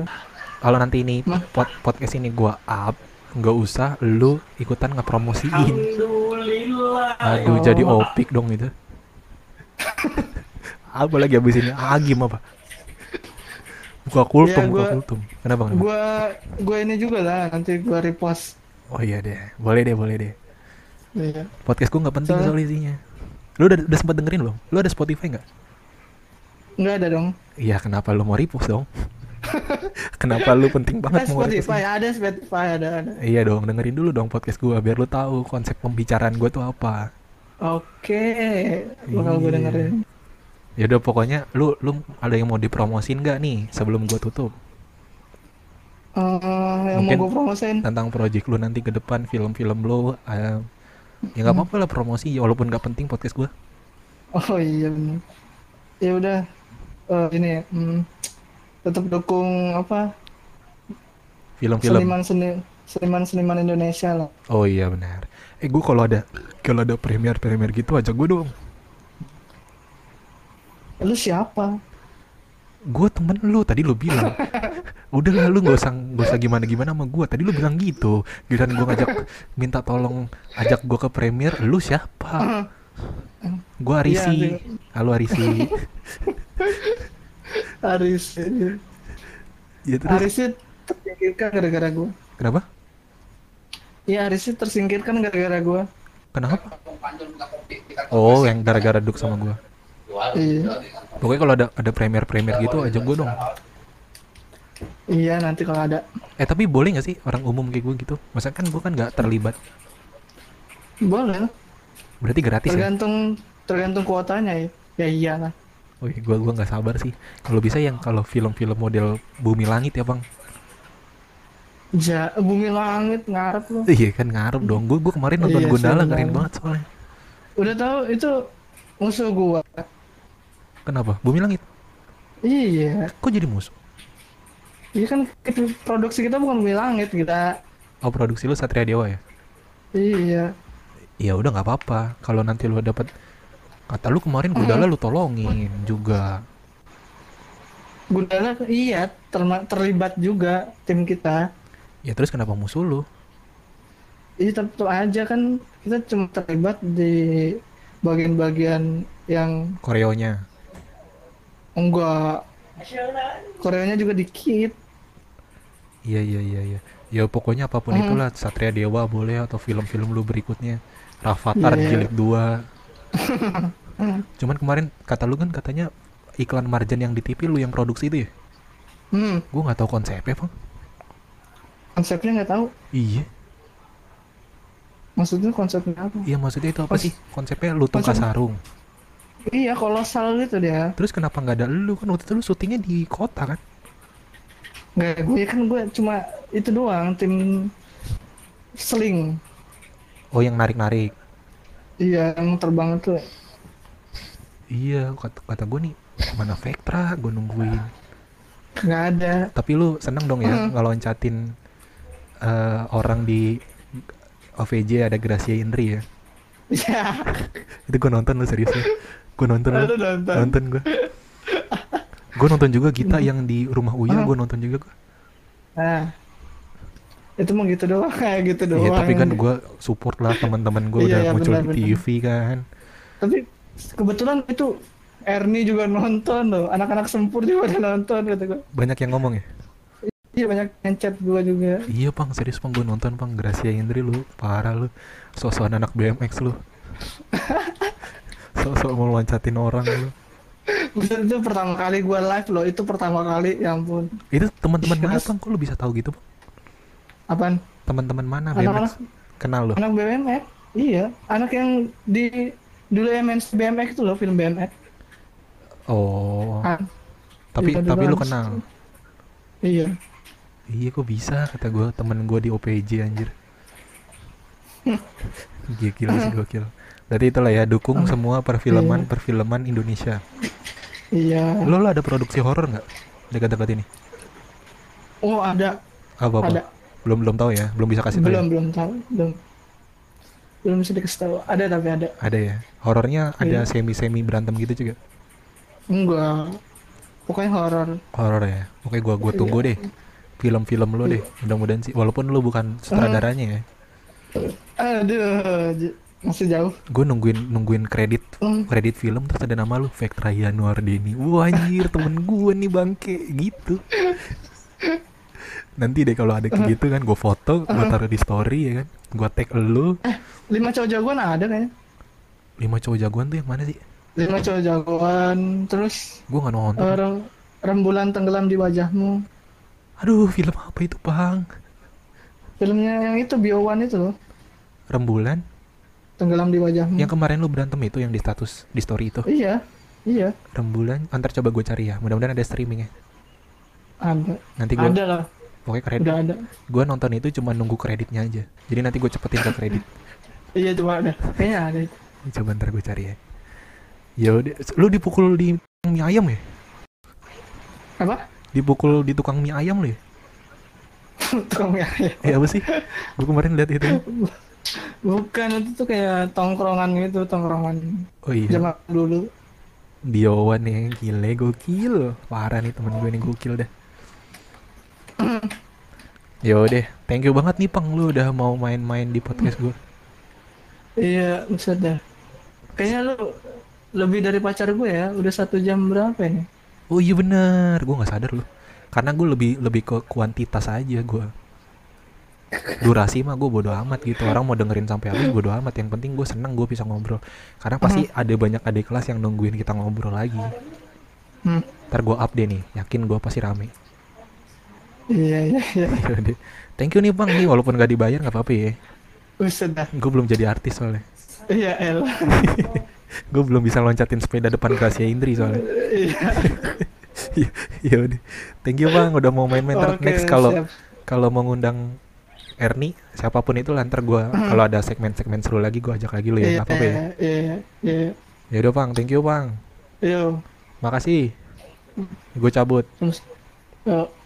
Kalau nanti ini pod podcast ini gue up, enggak usah lu ikutan ngepromosiin. Alhamdulillah. Aduh, oh. Jadi opik dong itu. Apa lagi abis ini? Agim apa? Buka kultum, ya, gua, buka kultum. Kenapa? Gue gue ini juga lah, nanti gue repost. Oh iya deh, boleh deh, boleh deh. Iya. Podcast gue enggak penting soal isinya. Lu udah, udah sempat dengerin belum? Lu ada Spotify nggak? Nggak ada dong. Iya, kenapa lu mau repost dong? Kenapa lu penting banget mau repost? Spotify ada, Spotify ada, ada. Iya dong, dengerin dulu dong podcast gua biar lu tahu konsep pembicaraan gua tuh apa. Oke, bakal gua dengerin. Ya udah pokoknya lu lu ada yang mau dipromosin nggak nih sebelum gua tutup? Uh, yang mungkin mau gua promosin tentang project lu nanti ke depan, film-film lu. Uh, Ya nggak apa-apa lah promosi, ya walaupun nggak penting podcast gue. Oh iya benar. Ya udah, uh, ini hmm, tetap dukung apa? Film-film. Seniman-seniman Indonesia lah. Oh iya benar. Eh gue kalau ada kalau ada premier-premier gitu ajak gue dong. Lu siapa? Gue temen lu, tadi lu bilang. Udah lah lu gak usah, gak usah gimana-gimana sama gue. Tadi lu bilang gitu. Giliran gue ngajak, minta tolong ajak gue ke premier, lu siapa? Gue Arisi. Halo Arisi. Arisi ya, Arisi tersingkirkan gara-gara gue. Kenapa? Ya Arisi tersingkirkan gara-gara gue. Kenapa? Oh yang gara-gara duk sama gue. Iya. Pokoknya kalau ada ada premier-premier gitu ajak gue dong. Iya nanti kalau ada. Eh tapi boleh nggak sih orang umum kayak gue gitu? Masa kan gue kan nggak terlibat. Boleh. Berarti gratis tergantung, ya? Tergantung tergantung kuotanya ya. Ya iyalah. Oh iya, gue gue nggak sabar sih. Kalau bisa yang kalau film-film model Bumi Langit ya bang. Ja, Bumi Langit ngarep loh. Iya kan ngarep dong. Gue gue kemarin nonton iya, Gundala keren banget soalnya. Udah tahu itu musuh gue. Kenapa? Bumi Langit? Iya. Kok jadi musuh? Iya kan, produksi kita bukan Bumi Langit kita. Oh, produksi lu Satria Dewa ya? Iya. Ya udah nggak apa-apa. Kalau nanti lu dapat, kata lu kemarin Gundala lu tolongin juga. Gundala iya ter- terlibat juga tim kita. Ya terus kenapa musuh lu? Iya tentu aja kan kita cuma terlibat di bagian-bagian yang koreonya. Enggak, koreonya juga dikit. Iya iya iya iya. Ya pokoknya apapun hmm. itulah Satria Dewa boleh atau film-film lu berikutnya Rafathar yeah. Gilip dua. Cuman kemarin kata lu kan katanya iklan Marjan yang di T V lu yang produksi itu ya? Hmm. Gue nggak tahu konsepnya, Bang. Konsepnya nggak tahu. Iya. Maksudnya konsepnya apa? Iya maksudnya itu apa Kons- sih? Konsepnya lu tukar sarung. Iya kolosal gitu dia. Terus kenapa nggak ada lu kan waktu itu lu syutingnya di kota kan? Nggak, gue kan gue cuma itu doang tim seling. Oh yang narik-narik? Iya yang terbang itu. Iya kata, kata gue nih mana Fake Tryan gue nungguin. Nggak ada. Tapi lu seneng dong ya ngeloncatin uh, orang di O V J ada Gracia Indri ya. Iya. Itu gue nonton lo serius ya. Gue nonton lo. Nonton, nonton gue. Gue nonton juga Gita yang di rumah Uya. Gue nonton juga gue. Ah. Itu mah gitu doang kayak gitu doang. Iya tapi kan gue support lah teman-teman gue udah ya, muncul bener, di T V bener. Kan. Tapi kebetulan itu Erni juga nonton loh. Anak-anak sempur juga udah nonton kata gue. Banyak yang ngomong ya. Iya banyak yang chat gua juga. Iya Pang, serius Pang gua nonton Pang Gracia Indri lu, parah lu. Sosokan anak B M X lu. Sosok mau loncatin orang lu. Itu pertama kali gua live loh, itu pertama kali, ya ampun. Itu teman-teman mana Pang, kok lu bisa tahu gitu Pang? Apaan? Teman-teman mana anak-anak, B M X? Kenal lu? Anak B M X, iya. Anak yang di dulu yang main B M X itu loh, film B M X. Oh. An. Tapi ya, tapi lu kenal. Iya. Iya kok bisa kata gue temen gue di O V J anjir. Gokil sih gokil. Berarti itulah ya dukung semua perfilman iya. perfilman Indonesia. Iya. Lo lo ada produksi horor nggak dekat-dekat ini? Oh ada. Apa apa? Ada. Belum belum tahu ya, belum bisa kasih tahu. Belum ya? belum tahu belum belum bisa dikasih tahu. Ada tapi ada. Ada ya. Horornya ada iya. semi-semi berantem gitu juga? Enggak. Pokoknya horor. Horor ya. Oke gue gue tunggu iya. deh. Film-film lo deh, mudah-mudahan sih. Walaupun lo bukan sutradaranya ya. Aduh, masih jauh. Gue nungguin nungguin kredit kredit film terus ada nama lo, Fake Tryan Wardeni. Wah anjir, temen gue nih bangke, gitu. Nanti deh kalau ada gitu kan, gue foto, gue taruh di story ya kan. Gue tag lo. Eh, lima cowok jagoan ada kayaknya. Lima cowok jagoan tuh yang mana sih? Lima cowok jagoan, terus. Gue nggak nonton. Orang Rembulan Tenggelam di Wajahmu. Aduh, film apa itu, Bang? Filmnya yang itu, Bio One itu. Rembulan? Tenggelam di Wajahmu. Yang kemarin lu berantem itu, yang di status, di story itu? Iya, iya. Rembulan, antar coba gue cari ya. Mudah-mudahan ada streamingnya. Ada. Nanti gua, ada lah. Pokoknya kredit. Udah ada. Gue nonton itu cuma nunggu kreditnya aja. Jadi nanti gue cepetin ke kredit. Iya, cuma ada. Kayaknya ada itu. Coba ntar gue cari ya. Yaudah, lu dipukul di mie ayam ya? Apa? Dipukul di tukang mie ayam lo ya? Tukang mie ayam? Ya apa sih? Gue kemarin lihat itu. Bukan, itu tuh kayak tongkrongan gitu, tongkrongan. Oh iya? Jaman dulu. Biowan ya, gile, gokil. Parah nih temen gue nih, gokil dah. Yaudah, thank you banget nih Pang, lu udah mau main-main di podcast gue. Iya, maksudnya. Kayaknya lu lebih dari pacar gue ya, udah satu jam berapa nih? Oh iya bener, gue nggak sadar loh, karena gue lebih lebih ke kuantitas aja gue. Durasi mah gue bodo amat gitu, orang mau dengerin sampai habis bodo amat. Yang penting gue seneng gue bisa ngobrol, karena pasti uh-huh. ada banyak adik kelas yang nungguin kita ngobrol lagi. Hmm. Ntar gue update nih, yakin gue pasti rame. Iya iya iya. Thank you nih Bang nih, walaupun gak dibayar nggak apa-apa ya. Udah. Gue belum jadi artis soalnya. Iya el. Gue belum bisa loncatin sepeda depan Gracia Indri soalnya. Iya. Ya udah. Thank you Bang udah mau main-main. Okay, next kalau kalau mau ngundang Erni siapapun itu lantar gue kalau ada segmen-segmen seru lagi gue ajak lagi lo ya. Enggak yeah, apa-apa ya. Iya, yeah, iya. Yeah. Ya udah Bang, thank you Bang. Yo. Makasih. Gue cabut. Yo.